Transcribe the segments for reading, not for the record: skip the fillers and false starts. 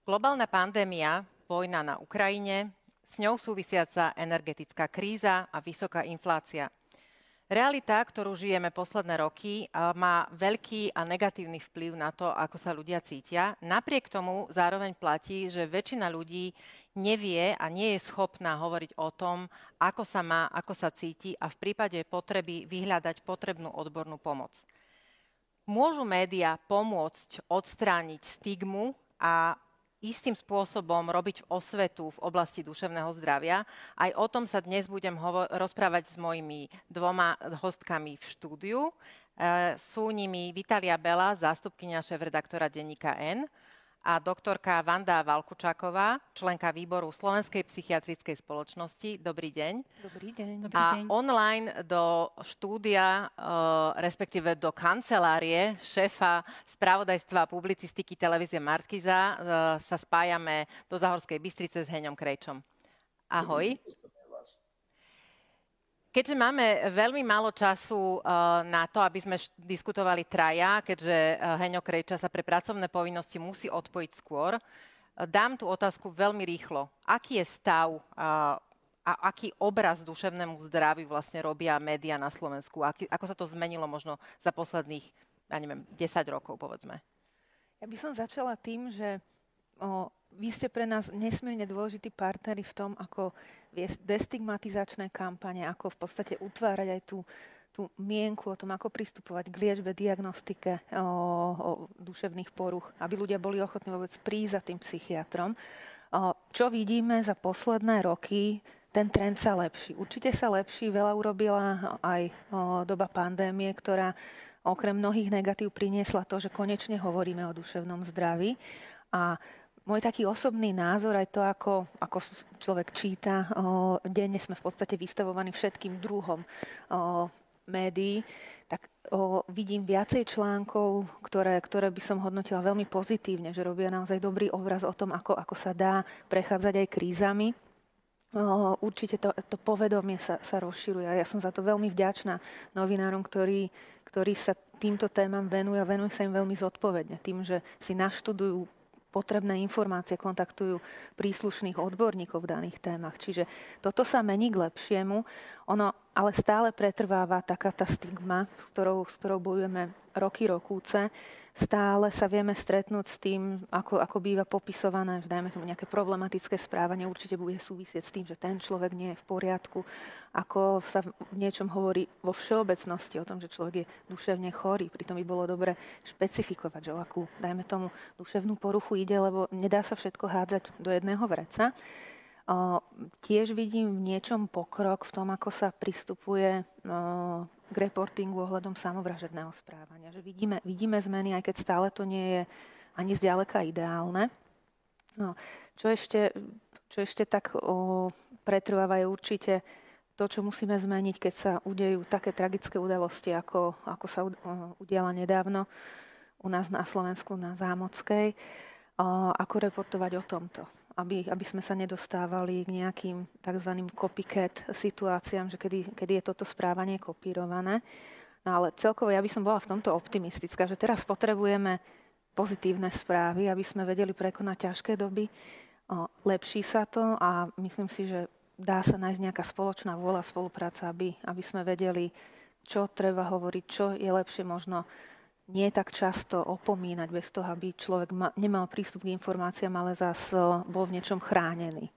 Globálna pandémia, vojna na Ukrajine, s ňou súvisiaca energetická kríza a vysoká inflácia. Realita, ktorú žijeme posledné roky, má veľký a negatívny vplyv na to, ako sa ľudia cítia. Napriek tomu zároveň platí, že väčšina ľudí nevie a nie je schopná hovoriť o tom, ako sa má, ako sa cíti a v prípade potreby vyhľadať potrebnú odbornú pomoc. Môžu médiá pomôcť odstrániť stigmu a istým spôsobom robiť osvetu v oblasti duševného zdravia. Aj o tom sa dnes budem rozprávať s mojimi dvoma hostkami v štúdiu. Sú nimi Vitalia Bela, zástupkyňa šéfredaktora denníka N, a doktorka Vanda Valkučáková, členka výboru Slovenskej psychiatrickej spoločnosti. Dobrý deň. Dobrý deň. A online do štúdia, respektíve do kancelárie šéfa spravodajstva a publicistiky televízie Markíza sa spájame do Zahorskej Bystrice s Heňom Krejčom. Ahoj. Keďže máme veľmi málo času na to, aby sme diskutovali traja, keďže Heňo Krejča sa pre pracovné povinnosti musí odpojiť skôr, dám tú otázku veľmi rýchlo. Aký je stav a aký obraz duševnému zdraviu vlastne robia médiá na Slovensku? Ako sa to zmenilo možno za posledných, ja neviem, 10 rokov, povedzme? Ja by som začala tým, že vy ste pre nás nesmierne dôležití partneri v tom, ako viesť destigmatizačné kampane, ako v podstate utvárať aj tú mienku o tom, ako pristupovať k liečbe, diagnostike o duševných poruch, aby ľudia boli ochotní vôbec prísť za tým psychiatrom. Čo vidíme za posledné roky, ten trend sa lepší. Určite sa lepší, veľa urobila aj doba pandémie, ktorá okrem mnohých negatív priniesla to, že konečne hovoríme o duševnom zdraví. A môj taký osobný názor, aj to, ako človek číta, denne sme v podstate vystavovaní všetkým druhom médií, tak vidím viacej článkov, ktoré by som hodnotila veľmi pozitívne, že robia naozaj dobrý obraz o tom, ako sa dá prechádzať aj krízami. Určite to povedomie sa rozširuje. Ja som za to veľmi vďačná novinárom, ktorí sa týmto témam venujú a venujú sa im veľmi zodpovedne. Tým, že si naštudujú potrebné informácie, kontaktujú príslušných odborníkov v daných témach. Čiže toto sa mení k lepšiemu, ale stále pretrváva taká tá stigma, s ktorou bojujeme roky rokúce. Stále sa vieme stretnúť s tým, ako býva popisované, že dajme tomu nejaké problematické správanie, určite bude súvisieť s tým, že ten človek nie je v poriadku, ako sa v niečom hovorí vo všeobecnosti o tom, že človek je duševne chorý. Pritom by bolo dobre špecifikovať, že o akú, dajme tomu, duševnú poruchu ide, lebo nedá sa všetko hádzať do jedného vreca. Tiež vidím v niečom pokrok v tom, ako sa pristupuje k reportingu ohľadom samovražedného správania. Že vidíme zmeny, aj keď stále to nie je ani zďaleka ideálne. No, čo ešte tak pretrváva je určite to, čo musíme zmeniť, keď sa udejú také tragické udalosti, ako sa udiala nedávno u nás na Slovensku, na Zámockej. Ako reportovať o tomto, aby sme sa nedostávali k nejakým tzv. Copycat situáciám, že kedy je toto správanie kopírované. No ale celkovo ja by som bola v tomto optimistická, že teraz potrebujeme pozitívne správy, aby sme vedeli prekonať ťažké doby. Lepší sa to a myslím si, že dá sa nájsť nejaká spoločná vôľa, spolupráca, aby sme vedeli, čo treba hovoriť, čo je lepšie možno nie tak často opomínať bez toho, aby človek nemal prístup k informáciám, ale zase bol v niečom chránený.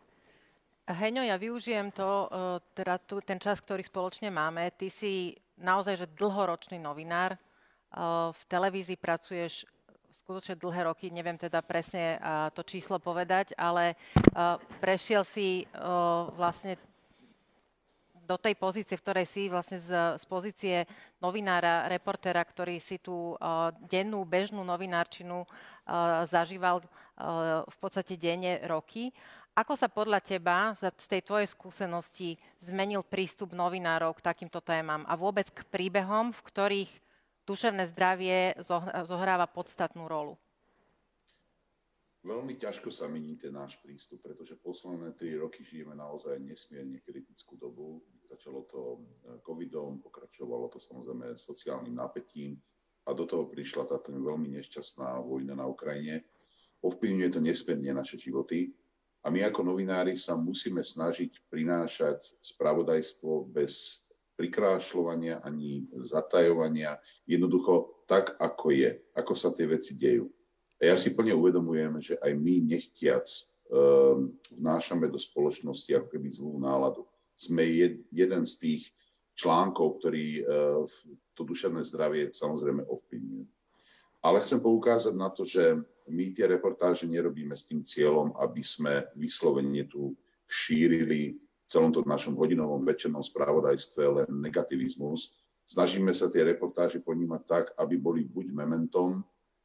Heňo, ja využijem teda ten čas, ktorý spoločne máme. Ty si naozaj že dlhoročný novinár. V televízii pracuješ skutočne dlhé roky, neviem teda presne to číslo povedať, ale prešiel si vlastne do tej pozície, v ktorej si vlastne z pozície novinára, reportéra, ktorý si tú dennú, bežnú novinárčinu zažíval v podstate denne roky. Ako sa podľa teba z tej tvojej skúsenosti zmenil prístup novinárov k takýmto témam a vôbec k príbehom, v ktorých duševné zdravie zohráva podstatnú rolu? Veľmi ťažko sa mení ten náš prístup, pretože posledné 3 roky žijeme naozaj nesmierne kritickú dobu. Začalo to covidom, pokračovalo to samozrejme sociálnym napätím a do toho prišla táto veľmi nešťastná vojna na Ukrajine, ovplyvňuje to nesmierne naše životy a my ako novinári sa musíme snažiť prinášať spravodajstvo bez prikrášľovania ani zatajovania, jednoducho tak, ako je, ako sa tie veci dejú. A ja si plne uvedomujem, že aj my nechtiac vnášame do spoločnosti ako keby zlú náladu. Sme jeden z tých článkov, ktorý to duševné zdravie samozrejme ovplyvňuje. Ale chcem poukázať na to, že my tie reportáže nerobíme s tým cieľom, aby sme vyslovene tu šírili v celom tom našom hodinovom večernom spravodajstve len negativizmus. Snažíme sa tie reportáže ponímať tak, aby boli buď mementom,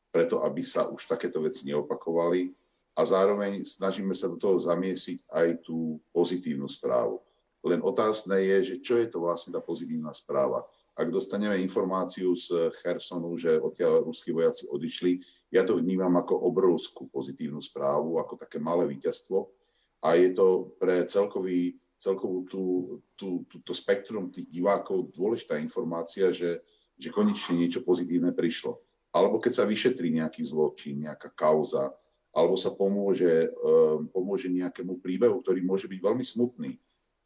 preto aby sa už takéto veci neopakovali, a zároveň snažíme sa do toho zamiesiť aj tú pozitívnu správu. Len otázne je, že čo je to vlastne tá pozitívna správa. Ak dostaneme informáciu z Hersonu, že odtiaľ ruskí vojaci odišli, ja to vnímam ako obrovskú pozitívnu správu, ako také malé víťazstvo. A je to pre celkovú túto spektrum tých divákov dôležitá informácia, že konečne niečo pozitívne prišlo. Alebo keď sa vyšetrí nejaký zločin, nejaká kauza, alebo sa pomôže nejakému príbehu, ktorý môže byť veľmi smutný.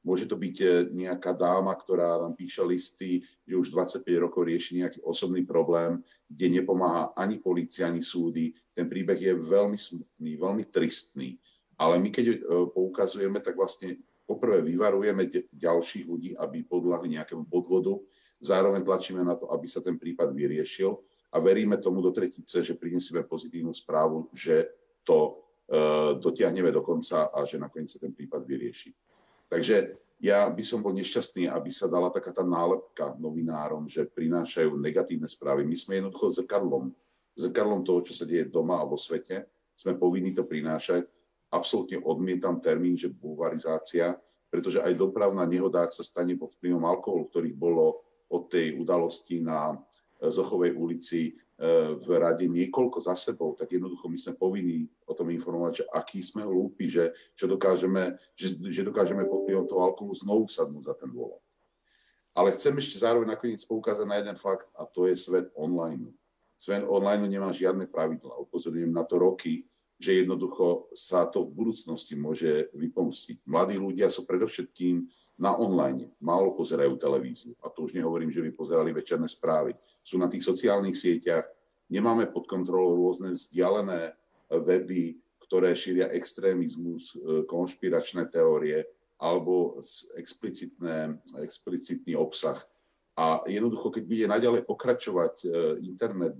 Môže to byť nejaká dáma, ktorá nám píše listy, že už 25 rokov rieši nejaký osobný problém, kde nepomáha ani polícia, ani súdy. Ten príbeh je veľmi smutný, veľmi tristný. Ale my keď poukazujeme, tak vlastne poprvé vyvarujeme ďalších ľudí, aby podľahli nejakému podvodu. Zároveň tlačíme na to, aby sa ten prípad vyriešil. A veríme tomu do tretice, že prinesieme pozitívnu správu, že to dotiahneme do konca a že nakoniec sa ten prípad vyrieši. Takže ja by som bol nešťastný, aby sa dala taká tá nálepka novinárom, že prinášajú negatívne správy. My sme jednoducho zrkadlom toho, čo sa deje doma a vo svete. Sme povinní to prinášať. Absolútne odmietam termín, že bulvarizácia, pretože aj dopravná nehoda, ak sa stane pod vplyvom alkoholu, ktorých bolo od tej udalosti na Zochovej ulici v rade niekoľko za sebou, tak jednoducho my sme povinní o tom informovať, že aký sme hlúpi, že dokážeme pod vplyvom toho alkoholu znovu sadnúť za ten volant. Ale chcem ešte zároveň nakoniec poukázať na jeden fakt, a to je svet online. Svet online nemá žiadne pravidlá. Upozorňujem na to roky, že jednoducho sa to v budúcnosti môže vypomstiť. Mladí ľudia sú predovšetkým na online, málo pozerajú televíziu. A to už nehovorím, že by pozerali večerné správy. Sú na tých sociálnych sieťach, nemáme pod kontrolou rôzne vzdialené weby, ktoré šíria extrémizmus, konšpiračné teórie alebo explicitný obsah. A jednoducho, keď bude naďalej pokračovať internet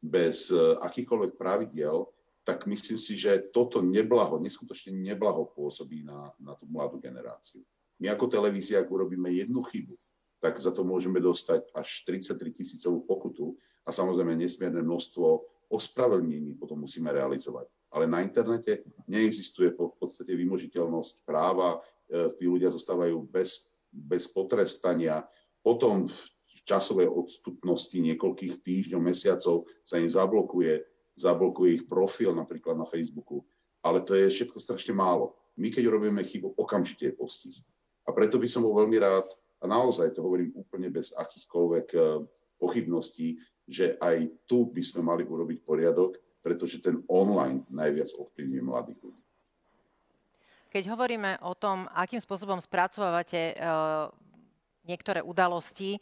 bez akýchkoľvek pravidiel, tak myslím si, že toto neskutočne neblaho pôsobí na tú mladú generáciu. My ako televízia, ak urobíme jednu chybu, tak za to môžeme dostať až 33 000 pokutu a samozrejme nesmierne množstvo ospravedlnení potom musíme realizovať. Ale na internete neexistuje v podstate vymožiteľnosť práva, tí ľudia zostávajú bez potrestania. Potom v časovej odstupnosti niekoľkých týždňov, mesiacov sa im zablokuje ich profil napríklad na Facebooku. Ale to je všetko strašne málo. My keď robíme chybu, okamžite je postih. A preto by som bol veľmi rád, a naozaj to hovorím úplne bez akýchkoľvek pochybností, že aj tu by sme mali urobiť poriadok, pretože ten online najviac ovplyvňuje mladých ľudí. Keď hovoríme o tom, akým spôsobom spracovávate niektoré udalosti,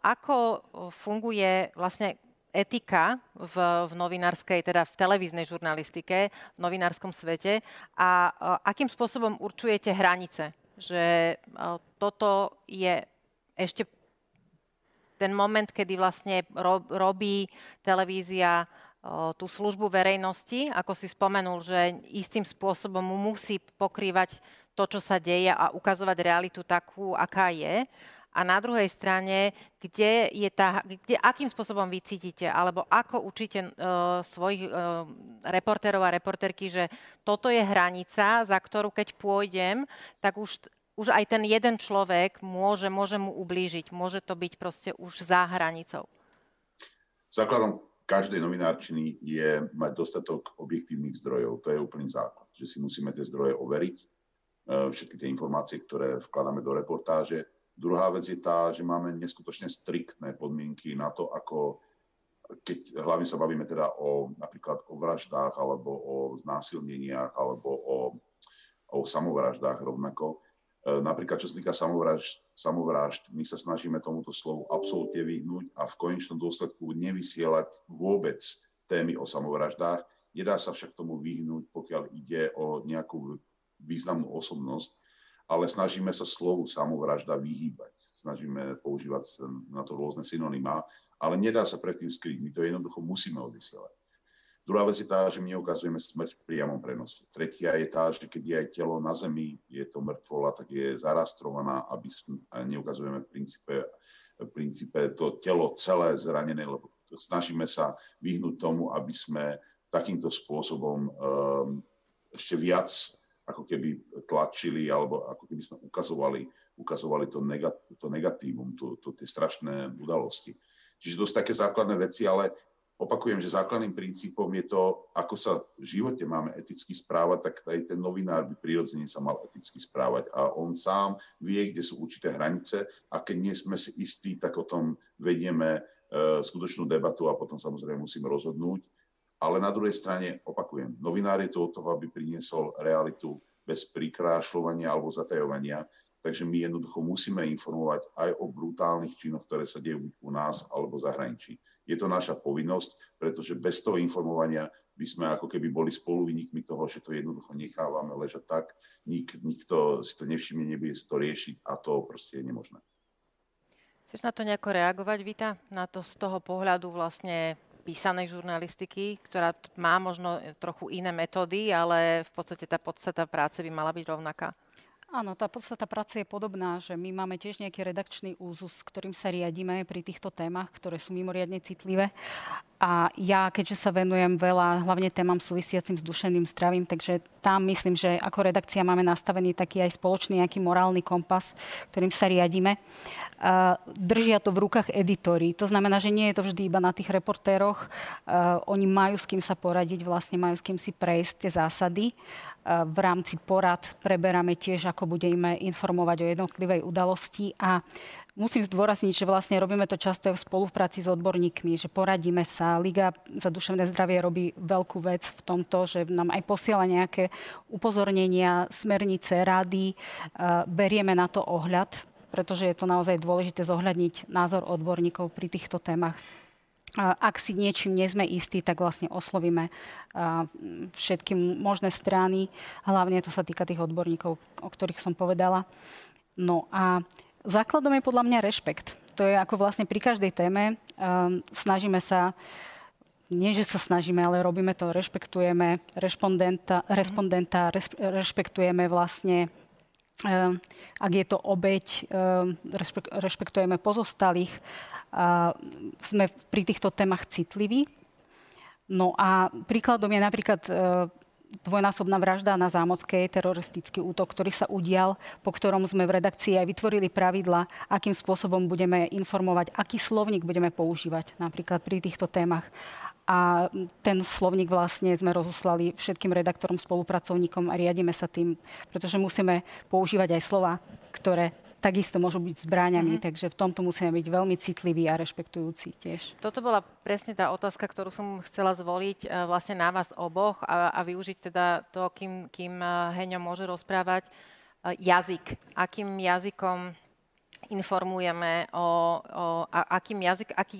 ako funguje vlastne etika v novinárskej, teda v televíznej žurnalistike, v novinárskom svete a akým spôsobom určujete hranice? Že toto je ešte ten moment, kedy vlastne robí televízia tú službu verejnosti, ako si spomenul, že istým spôsobom musí pokrývať to, čo sa deje a ukazovať realitu takú, aká je. A na druhej strane, akým spôsobom vy cítite, alebo ako učíte svojich reportérov a reportérky, že toto je hranica, za ktorú keď pôjdem, tak už aj ten jeden človek môže mu ublížiť. Môže to byť proste už za hranicou. Základom každej novinárčiny je mať dostatok objektívnych zdrojov. To je úplný základ, že si musíme tie zdroje overiť, všetky tie informácie, ktoré vkladáme do reportáže. Druhá vec je tá, že máme neskutočne striktné podmienky na to, ako keď hlavne sa bavíme teda o napríklad o vraždách alebo o znásilneniach alebo o samovraždách rovnako. Napríklad čo sa týka samovrážd, my sa snažíme tomuto slovu absolútne vyhnúť a v konečnom dôsledku nevysielať vôbec témy o samovraždách. Nedá sa však tomu vyhnúť, pokiaľ ide o nejakú významnú osobnosť, ale snažíme sa slovu samovražda vyhýbať. Snažíme používať na to rôzne synonymá, ale nedá sa predtým skryť. My to jednoducho musíme odvysielať. Druhá vec je tá, že my neukazujeme smrť v priamom prenose. Tretia je tá, že keď je aj telo na zemi, je to mŕtvola, tak je zarastrovaná, aby neukazujeme v princípe to telo celé zranené, lebo snažíme sa vyhnúť tomu, aby sme takýmto spôsobom ešte viac ako keby tlačili, alebo ako keby sme ukazovali to negatívum, tie strašné udalosti. Čiže to sú také základné veci, ale opakujem, že základným princípom je to, ako sa v živote máme eticky správať, tak aj ten novinár by prirodzene sa mal eticky správať. A on sám vie, kde sú určité hranice a keď nie sme si istí, tak o tom vedieme skutočnú debatu a potom samozrejme musíme rozhodnúť. Ale na druhej strane, opakujem, novinár je to od toho, aby priniesol realitu bez prikrášľovania alebo zatajovania. Takže my jednoducho musíme informovať aj o brutálnych činoch, ktoré sa dejú u nás alebo v zahraničí. Je to naša povinnosť, pretože bez toho informovania by sme ako keby boli spoluviníkmi toho, že to jednoducho nechávame ležať tak, nikto si to nevšimne, nebude si to riešiť a to proste je nemožné. Chceš na to nejako reagovať, Vita? Na to z toho pohľadu vlastne písanej žurnalistiky, ktorá má možno trochu iné metódy, ale v podstate tá podstata práce by mala byť rovnaká? Áno, tá podstata práce je podobná, že my máme tiež nejaký redakčný úzus, s ktorým sa riadíme pri týchto témach, ktoré sú mimoriadne citlivé. A ja, keďže sa venujem veľa, hlavne témam súvisiacim s duševným zdravím, takže tam myslím, že ako redakcia máme nastavený taký aj spoločný nejaký morálny kompas, ktorým sa riadíme. Držia to v rukách editori. To znamená, že nie je to vždy iba na tých reportéroch. Oni majú s kým sa poradiť, vlastne majú s kým si prejsť tie zásady. V rámci porad preberáme tiež, ako budeme informovať o jednotlivej udalosti a musím zdôrazniť, že vlastne robíme to často aj v spolupráci s odborníkmi, že poradíme sa. Liga za duševné zdravie robí veľkú vec v tomto, že nám aj posiela nejaké upozornenia, smernice, rady. Berieme na to ohľad, pretože je to naozaj dôležité zohľadniť názor odborníkov pri týchto témach. Ak si niečím nie sme istí, tak vlastne oslovíme všetky možné strany. Hlavne to sa týka tých odborníkov, o ktorých som povedala. No a základom je podľa mňa rešpekt. To je ako vlastne pri každej téme. Snažíme sa, nie že sa snažíme, ale robíme to, rešpektujeme respondenta, rešpektujeme vlastne ak je to obeť, rešpektujeme pozostalých, sme pri týchto témach citliví. No a príkladom je napríklad dvojnásobná vražda na Zámockej, teroristický útok, ktorý sa udial, po ktorom sme v redakcii aj vytvorili pravidla, akým spôsobom budeme informovať, aký slovník budeme používať napríklad pri týchto témach. A ten slovník vlastne sme rozoslali všetkým redaktorom, spolupracovníkom a riadíme sa tým, pretože musíme používať aj slova, ktoré takisto môžu byť zbráňami, takže v tomto musíme byť veľmi citliví a rešpektujúci tiež. Toto bola presne tá otázka, ktorú som chcela zvoliť vlastne na vás oboch a využiť teda to, kým Heňo môže rozprávať. Jazyk. Akým jazykom informujeme aký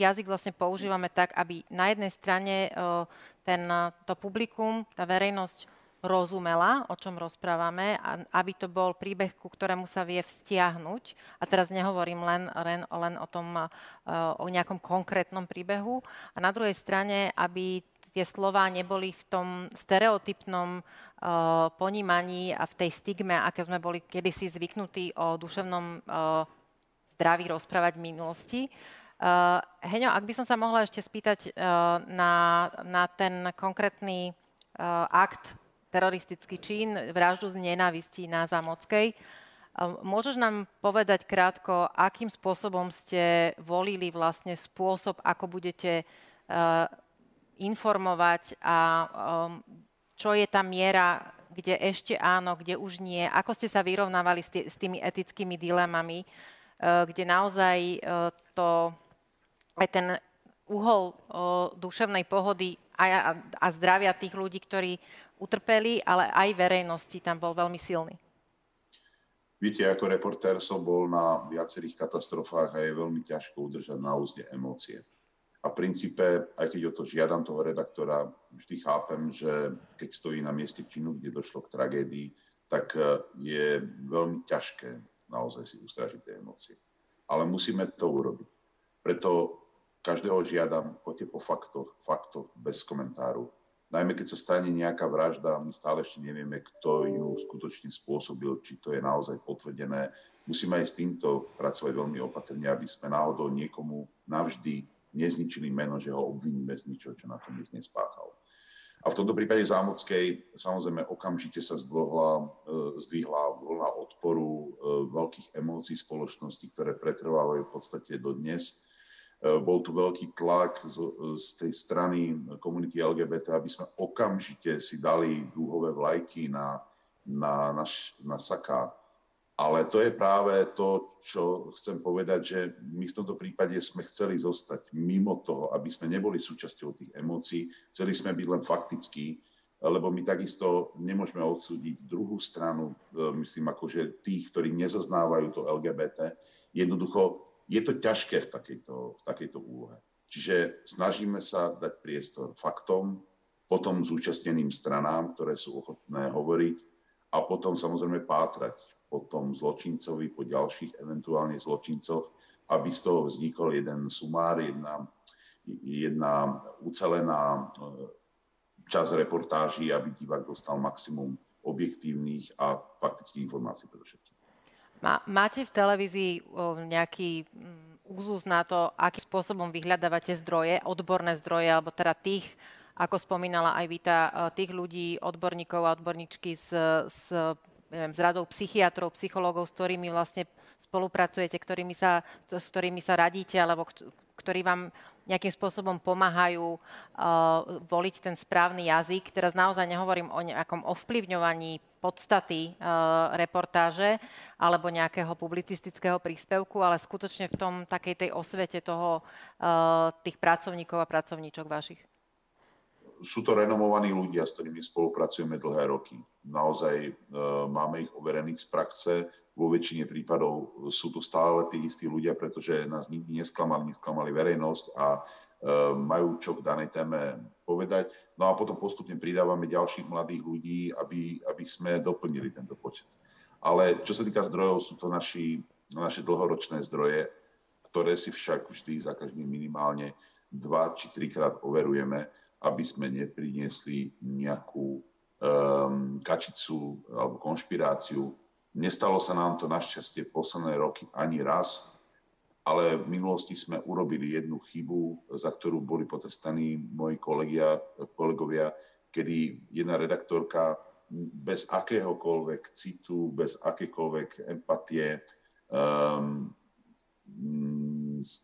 jazyk vlastne používame tak, aby na jednej strane to publikum, tá verejnosť rozumela, o čom rozprávame, aby to bol príbeh, ku ktorému sa vie vzťahnuť. A teraz nehovorím len o tom, o nejakom konkrétnom príbehu. A na druhej strane, aby tie slová neboli v tom stereotypnom ponímaní a v tej stigme, aké sme boli kedysi zvyknutí o duševnom zdraví rozprávať v minulosti. Heňo, ak by som sa mohla ešte spýtať na ten konkrétny akt, teroristický čin, vraždu z nenávistí na Zámockej. Môžeš nám povedať krátko, akým spôsobom ste volili vlastne spôsob, ako budete informovať a čo je tá miera, kde ešte áno, kde už nie, ako ste sa vyrovnávali s tými etickými dilemami, kde naozaj aj ten uhol duševnej pohody a zdravia tých ľudí, ktorí utrpeli, ale aj verejnosti tam bol veľmi silný. Viete, ako reportér som bol na viacerých katastrofách a je veľmi ťažko udržať na úzde emócie. A v princípe, aj keď o to žiadam toho redaktora, vždy chápem, že keď stojí na mieste činu, kde došlo k tragédii, tak je veľmi ťažké naozaj si ustražiť tie emócie. Ale musíme to urobiť. Preto každého žiadam, poďte po faktoch, bez komentáru. Najmä keď sa stane nejaká vražda, my stále ešte nevieme, kto ju skutočne spôsobil, či to je naozaj potvrdené. Musíme aj s týmto pracovať veľmi opatrne, aby sme náhodou niekomu navždy nezničili meno, že ho obviníme z ničoho, čo na tom nič nespáchal. A v tomto prípade Zámockej samozrejme okamžite sa zdvihla vlna odporu, veľkých emócií spoločnosti, ktoré pretrvávajú v podstate do dnes. Bol tu veľký tlak z tej strany komunity LGBT, aby sme okamžite si dali dúhové vlajky na Saka. Ale to je práve to, čo chcem povedať, že my v tomto prípade sme chceli zostať mimo toho, aby sme neboli súčasťou tých emócií. Chceli sme byť len faktickí, lebo my takisto nemôžeme odsúdiť druhú stranu, myslím akože tých, ktorí nezaznávajú to LGBT. Jednoducho, je to ťažké v takejto úlohe. Čiže snažíme sa dať priestor faktom, potom zúčastneným stranám, ktoré sú ochotné hovoriť a potom samozrejme pátrať po tom zločincovi, po ďalších eventuálne zločincoch, aby z toho vznikol jeden sumár, jedna ucelená časť reportáží, aby divák dostal maximum objektívnych a faktických informácií predovšetkým. Máte v televízii nejaký úzus na to, akým spôsobom vyhľadávate zdroje, odborné zdroje, alebo teda tých, ako spomínala aj Vita, tých ľudí, odborníkov a odborníčky z radou psychiatrov, psychológov, s ktorými vlastne spolupracujete, s ktorými sa radíte, alebo ktorí vám nejakým spôsobom pomáhajú voliť ten správny jazyk. Teraz naozaj nehovorím o nejakom ovplyvňovaní podstaty reportáže alebo nejakého publicistického príspevku, ale skutočne v tom takej tej osvete toho tých pracovníkov a pracovníčok vašich. Sú to renomovaní ľudia, s ktorými spolupracujeme dlhé roky. Naozaj máme ich overených z praxe. Vo väčšine prípadov sú to stále tí istí ľudia, pretože nás nikdy nesklamali verejnosť a majú čo k danej téme povedať. No a potom postupne pridávame ďalších mladých ľudí, aby sme doplnili tento počet. Ale čo sa týka zdrojov, sú to naše dlhoročné zdroje, ktoré si však vždy za každým minimálne 2 či 3-krát overujeme, aby sme nepriniesli nejakú kačicu alebo konšpiráciu. Nestalo sa nám to našťastie posledné roky ani raz, ale v minulosti sme urobili jednu chybu, za ktorú boli potrestaní moji kolegovia, kedy jedna redaktorka bez akéhokoľvek citu, bez akékoľvek empatie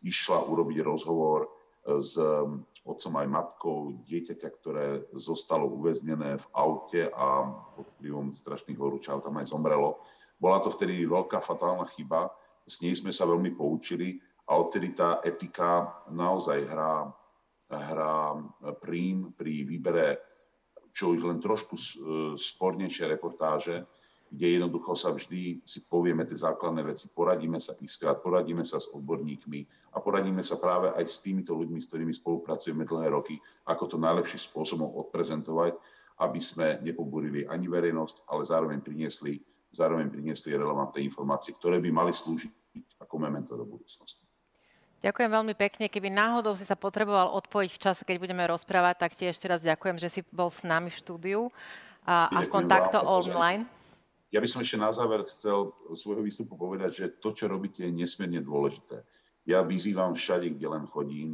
išla urobiť rozhovor s otcom aj matkou dieťaťa, ktoré zostalo uväznené v aute a pod vplyvom strašných horúčav tam aj zomrelo. Bola to vtedy veľká fatálna chyba, s nej sme sa veľmi poučili a odtedy tá etika naozaj hrá prím pri výbere čo už len trošku spornejšie reportáže, kde jednoducho sa vždy si povieme tie základné veci, poradíme sa x-krát, poradíme sa s odborníkmi a poradíme sa práve aj s týmito ľuďmi, s ktorými spolupracujeme dlhé roky, ako to najlepším spôsobom odprezentovať, aby sme nepoburili ani verejnosť, ale zároveň priniesli relevantné informácie, ktoré by mali slúžiť ako memento do budúcnosti. Ďakujem veľmi pekne. Keby náhodou si sa potreboval odpojiť v čase, keď budeme rozprávať, tak ti ešte raz ďakujem, že si bol s nami v štúdiu. Aspoň takto online. Ja by som ešte na záver chcel svojho výstupu povedať, že to, čo robíte, je nesmierne dôležité. Ja vyzývam všade, kde len chodím,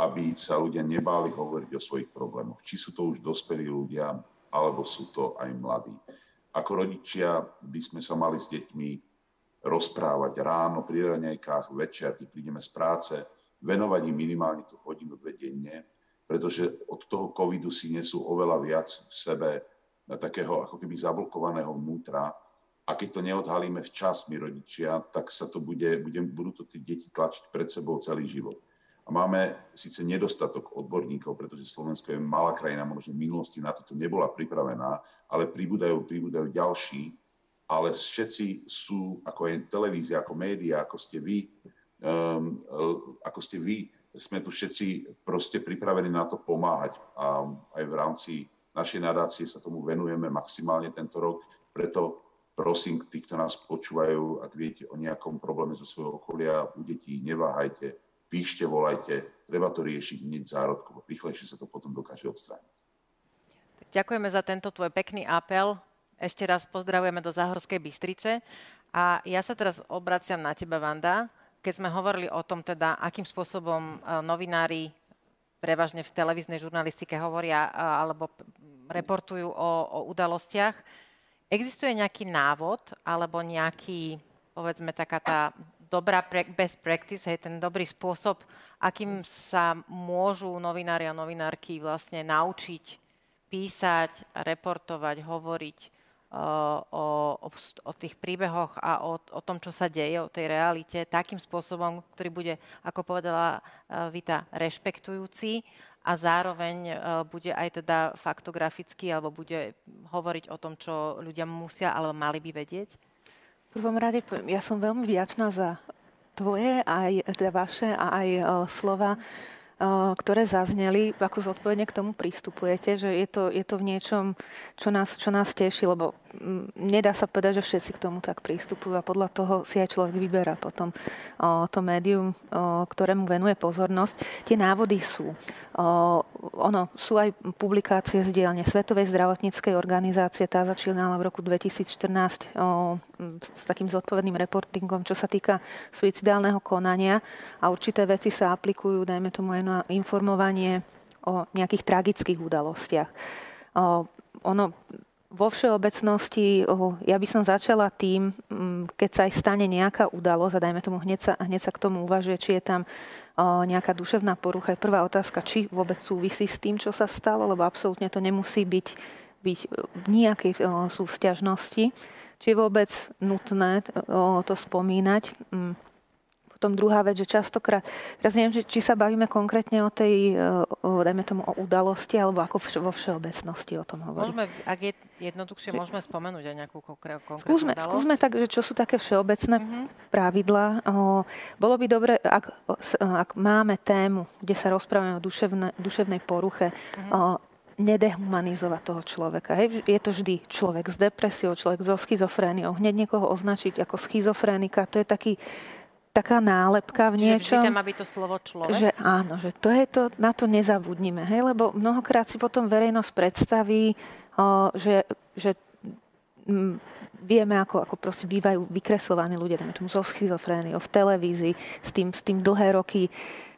aby sa ľudia nebáli hovoriť o svojich problémoch. Či sú to už dospelí ľudia, alebo sú to aj mladí. Ako rodičia by sme sa mali s deťmi rozprávať ráno, pri raňajkách, večer, keď prídeme z práce, venovať im minimálne tú hodinu, 2 denne, pretože od toho covidu si nesú oveľa viac v sebe takého ako keby zablokovaného vnútra a keď to neodhalíme včas my rodičia, tak budú to tie deti tlačiť pred sebou celý život. A máme síce nedostatok odborníkov, pretože Slovensko je malá krajina, možno v minulosti na toto nebola pripravená, ale pribúdajú ďalší, ale všetci sú, ako je televízia, ako médiá, ako ste vy, sme tu všetci proste pripravení na to pomáhať. A aj v rámci našej nadácie sa tomu venujeme maximálne tento rok, preto prosím tých, kto nás počúvajú, ak viete o nejakom probléme zo svojho okolia, u detí, neváhajte. Píšte, volajte, treba to riešiť hneď zárodkovo. Rýchlejšie sa to potom dokáže odstrániť. Ďakujeme za tento tvoj pekný apel. Ešte raz pozdravujeme do Záhorskej Bystrice. A ja sa teraz obraciam na teba, Vanda. Keď sme hovorili o tom, teda, akým spôsobom novinári prevažne v televíznej žurnalistike hovoria alebo reportujú o udalostiach, existuje nejaký návod alebo nejaký, povedzme, taká tá dobrá best practice, hej, ten dobrý spôsob, akým sa môžu novinári a novinárky vlastne naučiť písať, reportovať, hovoriť o tých príbehoch a o tom, čo sa deje, o tej realite, takým spôsobom, ktorý bude, ako povedala Vita, rešpektujúci a zároveň bude aj teda faktografický, alebo bude hovoriť o tom, čo ľudia musia alebo mali by vedieť? V prvom rade ja som veľmi vďačná za tvoje, aj teda vaše a aj slova, ktoré zazneli, ako zodpovedne k tomu pristupujete, že je to v niečom, čo nás teší, lebo nedá sa povedať, že všetci k tomu tak pristupujú a podľa toho si aj človek vyberá potom to médium, ktorému venuje pozornosť. Tie návody sú. Sú aj publikácie z dielne Svetovej zdravotníckej organizácie, tá začínala v roku 2014 s takým zodpovedným reportingom, čo sa týka suicidálneho konania a určité veci sa aplikujú, dajme tomu aj na informovanie o nejakých tragických udalostiach. Vo všeobecnosti, ja by som začala tým, keď sa aj stane nejaká udalosť, a dajme tomu, hneď sa k tomu uvažuje, či je tam nejaká duševná porucha. Je prvá otázka, či vôbec súvisí s tým, čo sa stalo, lebo absolútne to nemusí byť nejakej súvzťažnosti. Či je vôbec nutné to spomínať. Potom druhá vec, že častokrát, teraz neviem, či sa bavíme konkrétne o tej, dajme tomu, o udalosti, alebo ako vo všeobecnosti o tom hovoríme. Môžeme, ak je jednoduchšie, môžeme spomenúť aj nejakú konkrétnu udalosť. Skúsme tak, že čo sú také všeobecné pravidlá. Bolo by dobre, ak máme tému, kde sa rozprávame o duševnej poruche, nedehumanizovať toho človeka. Hej? Je to vždy človek s depresiou, človek so schizofréniou. Hneď niekoho označiť ako schizofrénika, to je taká nálepka v niečom. Čiže vždy tam má byť to slovo človek? Že áno, že to je to, na to nezabudnime, hej, lebo mnohokrát si potom verejnosť predstaví, že vieme, ako proste bývajú vykreslovaní ľudia, dáme tomu so schizofréniou v televízii, s tým dlhé roky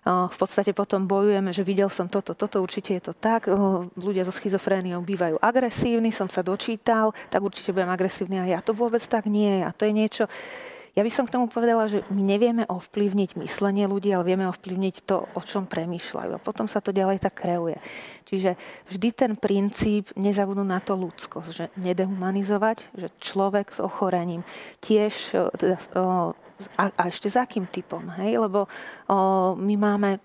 v podstate potom bojujeme, že videl som toto, určite je to tak, ľudia so schizofréniou bývajú agresívni, som sa dočítal, tak určite budem agresívny a ja to vôbec tak nie, a to je niečo. Ja by som k tomu povedala, že my nevieme ovplyvniť myslenie ľudí, ale vieme ovplyvniť to, o čom premýšľajú. A potom sa to ďalej tak kreuje. Čiže vždy ten princíp, nezabudnú na to ľudskosť, že nedehumanizovať, že človek s ochorením tiež... A ešte za akým typom, hej? Lebo my máme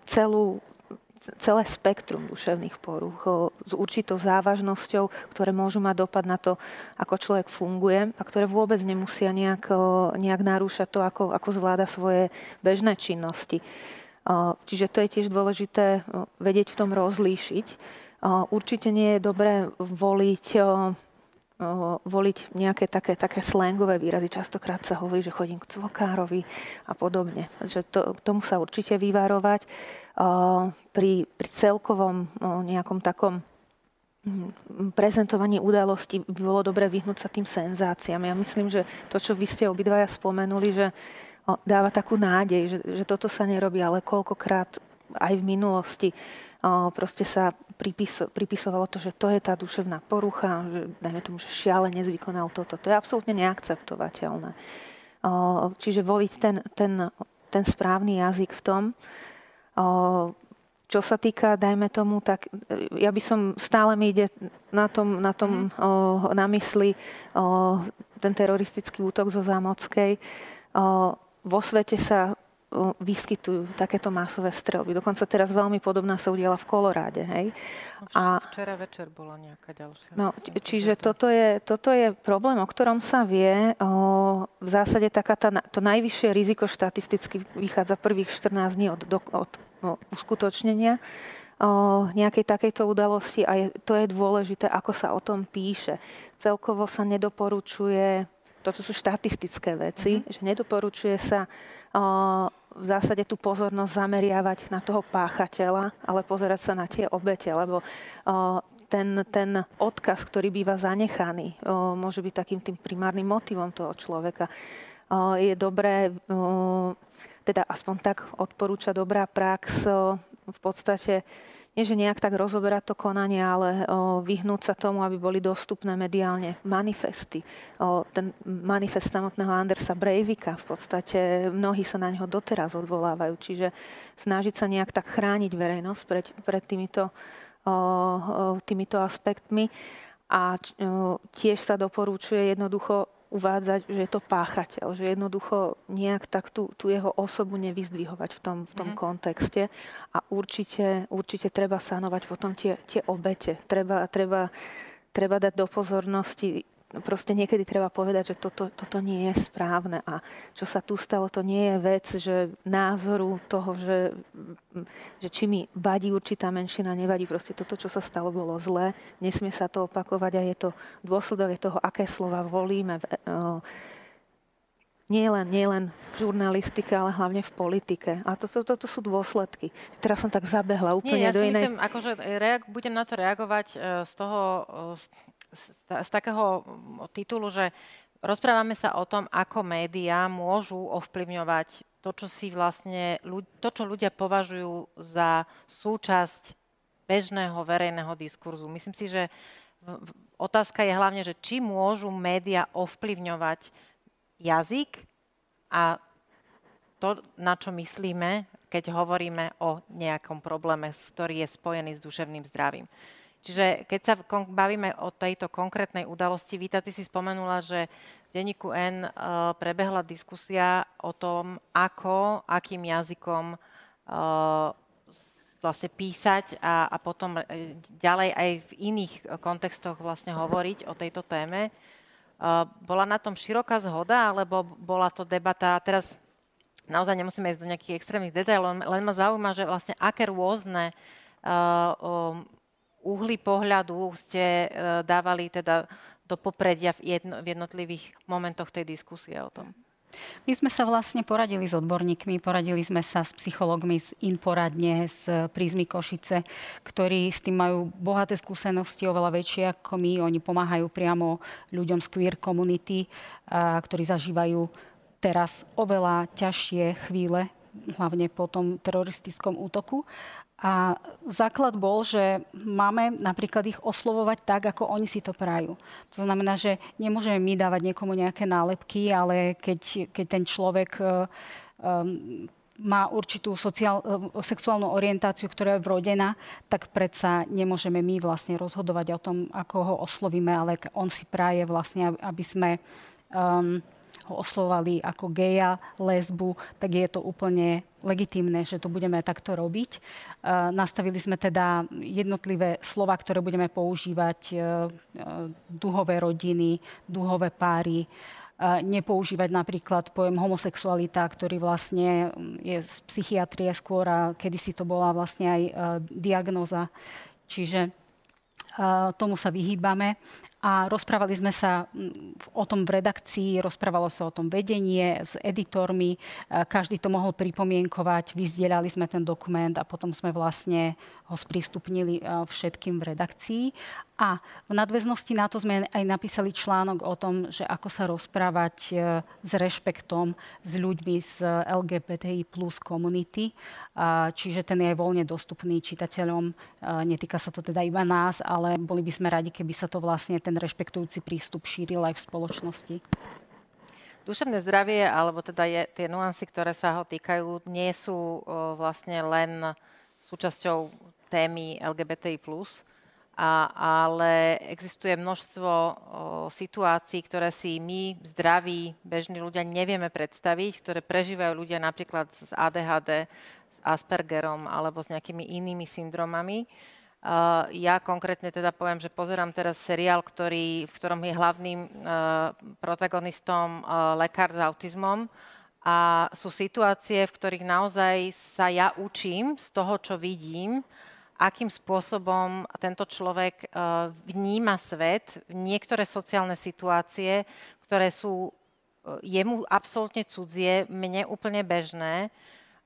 celé spektrum duševných poruch s určitou závažnosťou, ktoré môžu mať dopad na to, ako človek funguje a ktoré vôbec nemusia nejak narúšať to, ako zvláda svoje bežné činnosti. Čiže to je tiež dôležité vedieť v tom rozlíšiť. Určite nie je dobré voliť nejaké také slangové výrazy. Častokrát sa hovorí, že chodím k cvokárovi a podobne. Takže k tomu sa určite vyvarovať. Pri celkovom nejakom takom prezentovaní udalosti by bolo dobré vyhnúť sa tým senzáciám. Ja myslím, že to, čo vy ste obidvaja spomenuli, že dáva takú nádej, že toto sa nerobí, ale koľkokrát aj v minulosti proste sa pripisovalo to, že to je tá duševná porucha, že, dajme tomu, že šialene vykonal toto. To je absolútne neakceptovateľné. Čiže voliť ten správny jazyk v tom. Čo sa týka, dajme tomu, tak ja by som, stále mi ide na mysli ten teroristický útok zo Zámockej. Vo svete sa vyskytujú takéto masové streľby. Dokonca teraz veľmi podobná sa udiala v Koloráde. Hej? A včera večer bola nejaká ďalšia. No, čiže toto je problém, o ktorom sa vie. V zásade to najvyššie riziko štatisticky vychádza prvých 14 dní od uskutočnenia nejakej takejto udalosti a to je dôležité, ako sa o tom píše. Celkovo sa nedoporučuje, toto sú štatistické veci, že nedoporučuje sa v zásade tú pozornosť zameriavať na toho páchateľa, ale pozerať sa na tie obete, lebo ten odkaz, ktorý býva zanechaný, môže byť takým tým primárnym motivom toho človeka. Je dobré, teda aspoň tak odporúča dobrá prax, v podstate nie, že nejak tak rozoberať to konanie, ale vyhnúť sa tomu, aby boli dostupné mediálne manifesty. Ten manifest samotného Andersa Breivika, v podstate mnohí sa na neho doteraz odvolávajú. Čiže snažiť sa nejak tak chrániť verejnosť pred týmito aspektmi. A tiež sa doporučuje jednoducho uvádzať, že je to páchateľ, že jednoducho nejak tak tú jeho osobu nevyzdvihovať v tom kontexte a určite treba sanovať potom tie obete. Treba dať do pozornosti, proste niekedy treba povedať, že toto nie je správne a čo sa tu stalo, to nie je vec, že názoru toho, že či mi vadí určitá menšina, nevadí, proste toto, čo sa stalo, bolo zlé, nesmie sa to opakovať a je to dôsledok toho, aké slova volíme. Nie len v žurnalistike, ale hlavne v politike. A toto sú dôsledky. Teraz som tak zabehla úplne do inej. Ja si myslím, akože budem na to reagovať z takého titulu, že rozprávame sa o tom, ako médiá môžu ovplyvňovať to, čo si vlastne, to, čo ľudia považujú za súčasť bežného verejného diskurzu. Myslím si, že otázka je hlavne, že či môžu médiá ovplyvňovať jazyk a to, na čo myslíme, keď hovoríme o nejakom probléme, ktorý je spojený s duševným zdravím. Čiže keď sa bavíme o tejto konkrétnej udalosti, Vita, ty si spomenula, že v denníku N prebehla diskusia o tom, akým jazykom vlastne písať a potom ďalej aj v iných kontextoch vlastne hovoriť o tejto téme. Bola na tom široká zhoda, alebo bola to debata, teraz naozaj nemusíme ísť do nejakých extrémnych detailov, len ma zaujíma, že vlastne aké rôzne uhly pohľadu ste dávali teda do popredia v jednotlivých momentoch tej diskusie o tom? My sme sa vlastne poradili s odborníkmi, poradili sme sa s psychológmi z In Poradne, z Prizmy Košice, ktorí s tým majú bohaté skúsenosti, oveľa väčšie ako my. Oni pomáhajú priamo ľuďom z queer komunity, ktorí zažívajú teraz oveľa ťažšie chvíle, hlavne po tom teroristickom útoku. A základ bol, že máme napríklad ich oslovovať tak, ako oni si to prajú. To znamená, že nemôžeme my dávať niekomu nejaké nálepky, ale keď ten človek má určitú sexuálnu orientáciu, ktorá je vrodená, tak predsa nemôžeme my vlastne rozhodovať o tom, ako ho oslovíme, ale on si praje vlastne, aby sme ho oslovovali ako geja, lesbu, tak je to úplne legitímne, že to budeme takto robiť. Nastavili sme teda jednotlivé slova, ktoré budeme používať, duhové rodiny, duhové páry, nepoužívať napríklad pojem homosexualita, ktorý vlastne je z psychiatrie skôr a kedysi to bola vlastne aj diagnóza. Čiže tomu sa vyhýbame a rozprávali sme sa o tom v redakcii, rozprávalo sa o tom vedenie s editormi, každý to mohol pripomienkovať, vyzdielali sme ten dokument a potom sme vlastne ho sprístupnili všetkým v redakcii. A v nadväznosti na to sme aj napísali článok o tom, že ako sa rozprávať s rešpektom s ľuďmi z LGBTI plus komunity, čiže ten je aj voľne dostupný čitateľom, netýka sa to teda iba nás, ale boli by sme radi, keby sa to vlastne ten rešpektujúci prístup šíril aj v spoločnosti. Duševné zdravie, alebo teda tie nuancy, ktoré sa ho týkajú, nie sú vlastne len súčasťou témy LGBTI+, ale existuje množstvo situácií, ktoré si my, zdraví, bežní ľudia nevieme predstaviť, ktoré prežívajú ľudia napríklad s ADHD, s Aspergerom alebo s nejakými inými syndromami. Ja konkrétne teda poviem, že pozerám teraz seriál, v ktorom je hlavným protagonistom lekár s autizmom. A sú situácie, v ktorých naozaj sa ja učím z toho, čo vidím, akým spôsobom tento človek vníma svet, niektoré sociálne situácie, ktoré sú jemu absolútne cudzie, mne úplne bežné.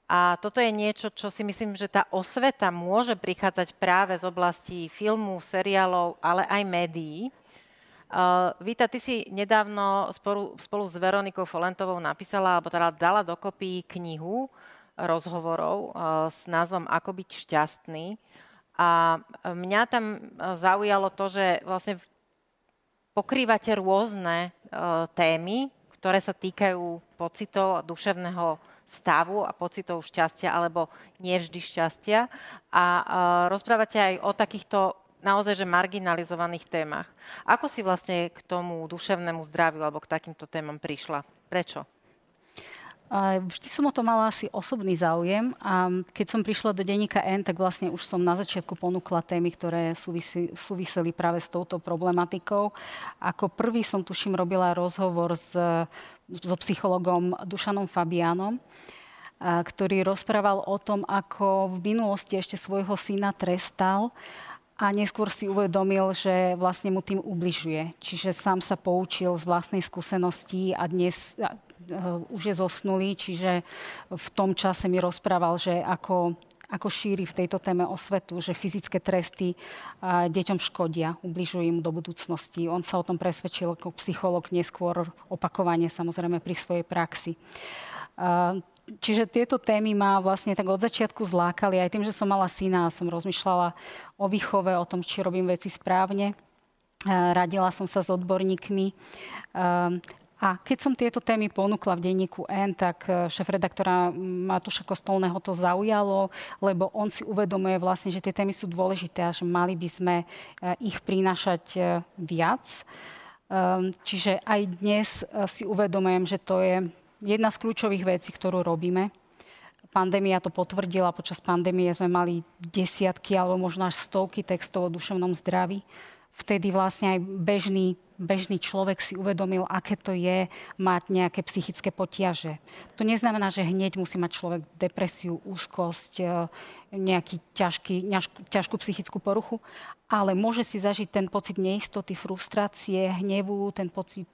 A toto je niečo, čo si myslím, že tá osveta môže prichádzať práve z oblasti filmu, seriálov, ale aj médií. Vita, ty si nedávno spolu s Veronikou Folentovou napísala, alebo teda dala dokopy knihu rozhovorov s názvom Ako byť šťastný. A mňa tam zaujalo to, že vlastne pokrývate rôzne témy, ktoré sa týkajú pocitov duševného stavu a pocitov šťastia alebo nevždy šťastia a rozprávate aj o takýchto naozaj že marginalizovaných témach. Ako si vlastne k tomu duševnému zdraviu alebo k takýmto témam prišla? Prečo? Vždy som o to mala asi osobný záujem a keď som prišla do denníka N, tak vlastne už som na začiatku ponúkla témy, ktoré súviseli práve s touto problematikou. Ako prvý som tuším robila rozhovor so psychologom Dušanom Fabiánom, ktorý rozprával o tom, ako v minulosti ešte svojho syna trestal a neskôr si uvedomil, že vlastne mu tým ubližuje. Čiže sám sa poučil z vlastnej skúsenosti a dnes už je zosnulý, čiže v tom čase mi rozprával, že ako šíri v tejto téme osvetu, že fyzické tresty deťom škodia, ubližujú im do budúcnosti. On sa o tom presvedčil ako psychológ neskôr opakovane, samozrejme pri svojej praxi. Čiže tieto témy ma vlastne tak od začiatku zlákali. Aj tým, že som mala syna a som rozmýšľala o výchove, o tom, či robím veci správne. Radila som sa s odborníkmi. A keď som tieto témy ponúkla v denníku N, tak šéfredaktora Matúša Kostolného to zaujalo, lebo on si uvedomuje vlastne, že tie témy sú dôležité a že mali by sme ich prinášať viac. Čiže aj dnes si uvedomujem, že to je jedna z kľúčových vecí, ktorú robíme. Pandémia to potvrdila. Počas pandémie sme mali desiatky alebo možno až stovky textov o duševnom zdraví. Vtedy vlastne aj bežný človek si uvedomil, aké to je mať nejaké psychické potiaže. To neznamená, že hneď musí mať človek depresiu, úzkosť, nejakú ťažkú psychickú poruchu, ale môže si zažiť ten pocit neistoty, frustrácie, hnevu, ten pocit,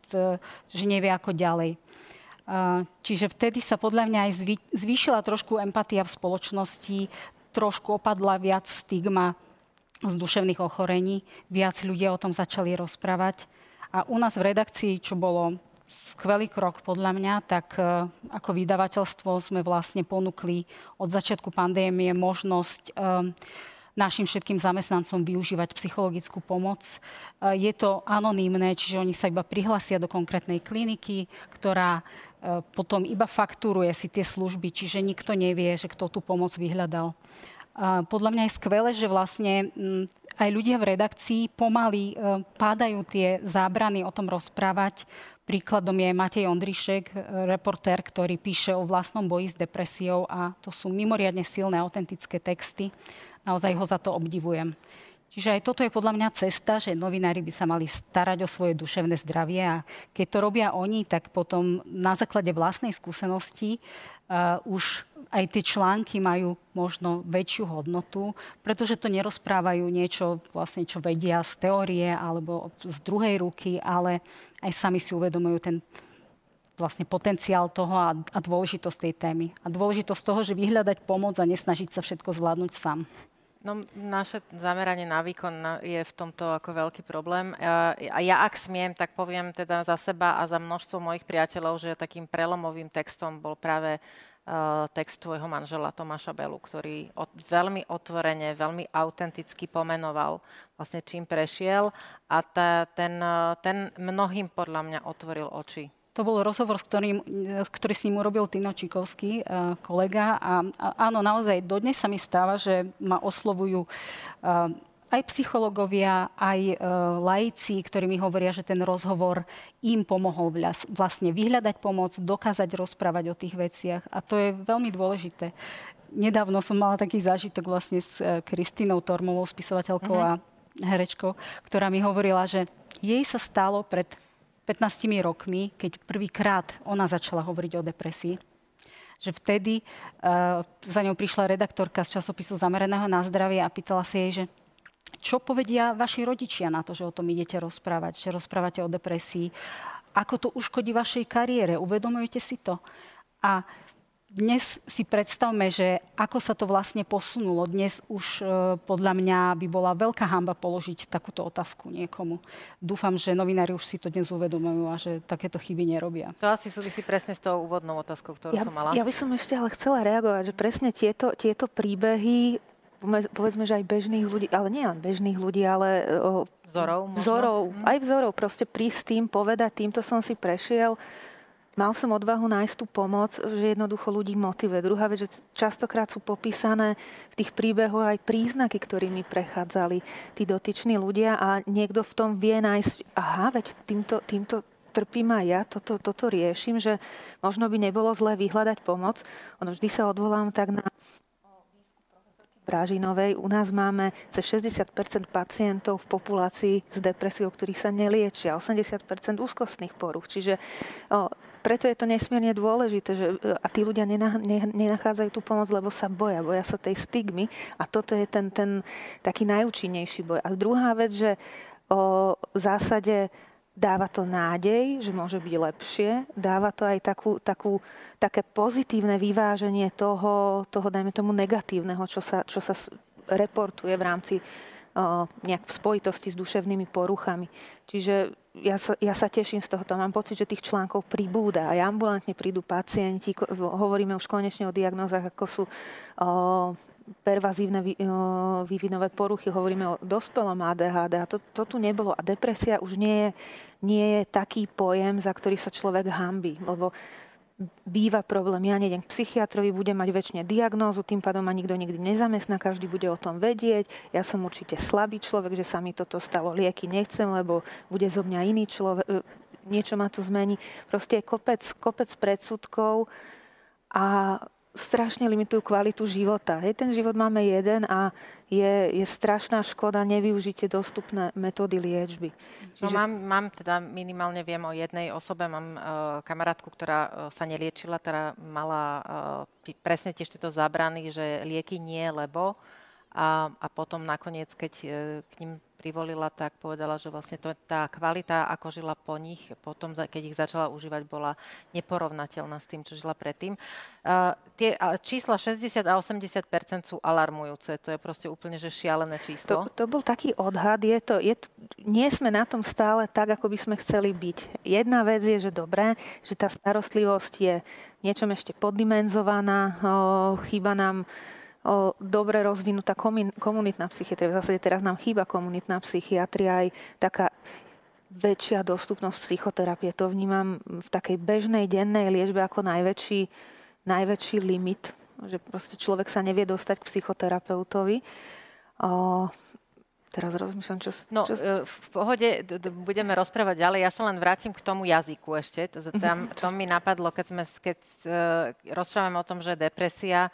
že nevie ako ďalej. Čiže vtedy sa podľa mňa aj zvýšila trošku empatia v spoločnosti, trošku opadla viac stigma z duševných ochorení, viac ľudia o tom začali rozprávať. A u nás v redakcii, čo bolo skvelý krok podľa mňa, tak ako vydavateľstvo sme vlastne ponúkli od začiatku pandémie možnosť našim všetkým zamestnancom využívať psychologickú pomoc. Je to anonymné, čiže oni sa iba prihlasia do konkrétnej kliniky, ktorá potom iba faktúruje si tie služby, čiže nikto nevie, že kto tú pomoc vyhľadal. Podľa mňa je skvelé, že vlastne aj ľudia v redakcii pomaly pádajú tie zábrany o tom rozprávať. Príkladom je Matej Ondrišek, reportér, ktorý píše o vlastnom boji s depresiou a to sú mimoriadne silné, autentické texty. Naozaj ho za to obdivujem. Čiže aj toto je podľa mňa cesta, že novinári by sa mali starať o svoje duševné zdravie a keď to robia oni, tak potom na základe vlastnej skúsenosti už aj tie články majú možno väčšiu hodnotu, pretože to nerozprávajú niečo, vlastne čo vedia z teórie alebo z druhej ruky, ale aj sami si uvedomujú ten vlastne potenciál toho a dôležitosť tej témy. A dôležitosť toho, že vyhľadať pomoc a nesnažiť sa všetko zvládnuť sám. No, naše zameranie na výkon je v tomto ako veľký problém. A ja, ak smiem, tak poviem teda za seba a za množstvo mojich priateľov, že takým prelomovým textom bol práve text tvojho manžela Tomáša Belu, ktorý veľmi otvorene, veľmi autenticky pomenoval vlastne čím prešiel a ten mnohým podľa mňa otvoril oči. To bol rozhovor, ktorý s ním urobil Tino Čikovský, kolega a áno, naozaj dodnes sa mi stáva, že ma oslovujú aj psychológovia, aj laici, ktorí mi hovoria, že ten rozhovor im pomohol vlastne vyhľadať pomoc, dokázať rozprávať o tých veciach. A to je veľmi dôležité. Nedávno som mala taký zážitok vlastne s Kristínou Tormovou, spisovateľkou a herečkou, ktorá mi hovorila, že jej sa stalo pred 15 rokmi, keď prvýkrát ona začala hovoriť o depresii, že vtedy za ňou prišla redaktorka z časopisu zameraného na zdravie a pýtala sa jej, že čo povedia vaši rodičia na to, že o tom idete rozprávať, že rozprávate o depresii, ako to uškodí vašej kariére, uvedomujete si to? A dnes si predstavme, že ako sa to vlastne posunulo. Dnes už podľa mňa by bola veľká hanba položiť takúto otázku niekomu. Dúfam, že novinári už si to dnes uvedomujú a že takéto chyby nerobia. To asi súvisí presne s tou úvodnou otázkou, ktorú som mala. Ja by som ešte ale chcela reagovať, že presne tieto príbehy, povedzme, že aj bežných ľudí, ale nie len bežných ľudí, ale vzorov, proste prísť tým, povedať, týmto som si prešiel. Mal som odvahu nájsť tú pomoc, že jednoducho ľudí motivuje. Druhá vec, že častokrát sú popísané v tých príbehoch aj príznaky, ktorými prechádzali tí dotyční ľudia a niekto v tom vie nájsť, aha, veď týmto trpím aj ja, toto riešim, že možno by nebolo zlé vyhľadať pomoc. Ono vždy sa odvolám tak na Brážinovej. U nás máme cez 60% pacientov v populácii s depresiou, ktorí sa neliečia, 80% úzkostných poruch. Čiže preto je to nesmierne dôležité, že a tí ľudia nenachádzajú tú pomoc, lebo sa boja sa tej stigmy a toto je ten taký najúčinnejší boj. A druhá vec, že v zásade dáva to nádej, že môže byť lepšie. Dáva to aj také pozitívne vyváženie toho dajme tomu negatívneho, čo sa reportuje v rámci nejak v spojitosti s duševnými poruchami. Čiže ja sa teším z tohoto. Mám pocit, že tých článkov pribúda. Aj ambulantne prídu pacienti. Hovoríme už konečne o diagnózach, ako sú pervazívne vývinové poruchy. Hovoríme o dospelom ADHD. A to tu nebolo. A depresia už nie je taký pojem, za ktorý sa človek hanbí. Lebo býva problém, ja nejdem k psychiatrovi, budem mať väčšine diagnózu, tým pádom ma nikto nikdy nezamestná, každý bude o tom vedieť. Ja som určite slabý človek, že sa mi toto stalo, lieky nechcem, lebo bude zo mňa iný človek, niečo ma to zmení. Proste je kopec predsudkov a strašne limitujú kvalitu života. Ten život máme jeden a je strašná škoda nevyužite dostupné metódy liečby. Čiže mám teda minimálne viem o jednej osobe, mám kamarátku, ktorá sa neliečila, ktorá mala presne tiež tieto zábrany, že lieky nie, lebo a potom nakoniec, keď k ním privolila, tak povedala, že vlastne tá kvalita, ako žila po nich, potom, keď ich začala užívať, bola neporovnateľná s tým, čo žila predtým. Tie čísla 60 a 80% sú alarmujúce. To je proste úplne že šialené číslo. To bol taký odhad. Nie sme na tom stále tak, ako by sme chceli byť. Jedna vec je, že dobré, že tá starostlivosť je niečom ešte poddimenzovaná. Chýba nám dobre rozvinutá komunitná psychiatria. V zásade teraz nám chýba komunitná psychiatria, aj taká väčšia dostupnosť psychoterapie. To vnímam v takej bežnej dennej liečbe ako najväčší limit, že proste človek sa nevie dostať k psychoterapeutovi. Teraz rozmýšľam, čo... V pohode, budeme rozprávať ďalej. Ja sa len vrátim k tomu jazyku ešte. To mi napadlo, keď rozprávame o tom, že depresia.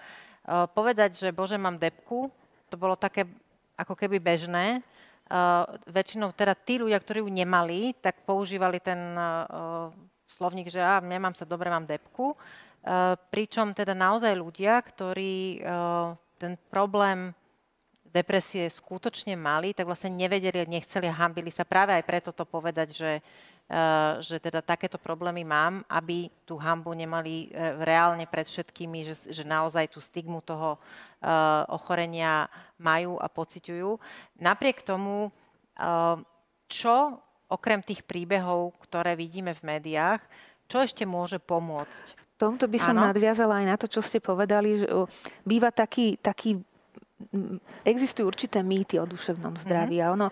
Povedať, že bože, mám depku, to bolo také ako keby bežné. Väčšinou teda tí ľudia, ktorí ju nemali, tak používali ten slovník, že nemám sa dobre, mám depku. Pričom teda naozaj ľudia, ktorí ten problém depresie skutočne mali, tak vlastne nevedeli, nechceli a hanbili sa práve aj preto to povedať, že teda takéto problémy mám, aby tú hanbu nemali reálne pred všetkými, že naozaj tú stigmu toho ochorenia majú a pociťujú. Napriek tomu, čo okrem tých príbehov, ktoré vidíme v médiách, čo ešte môže pomôcť? V tomto by som nadviazala aj na to, čo ste povedali, že býva taký existujú určité mýty o duševnom zdraví a ono,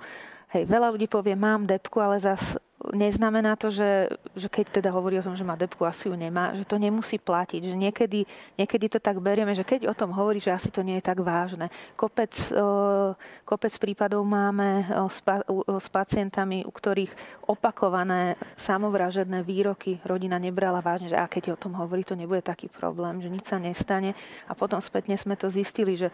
veľa ľudí povie, mám depku, ale zas neznamená to, že keď teda hovorí o tom, že má depku, asi ju nemá, že to nemusí platiť. Že niekedy to tak berieme, že keď o tom hovorí, že asi to nie je tak vážne. Kopec prípadov máme s pacientami, u ktorých opakované samovražedné výroky rodina nebrala vážne, že a keď o tom hovorí, to nebude taký problém, že nič sa nestane. A potom spätne sme to zistili, že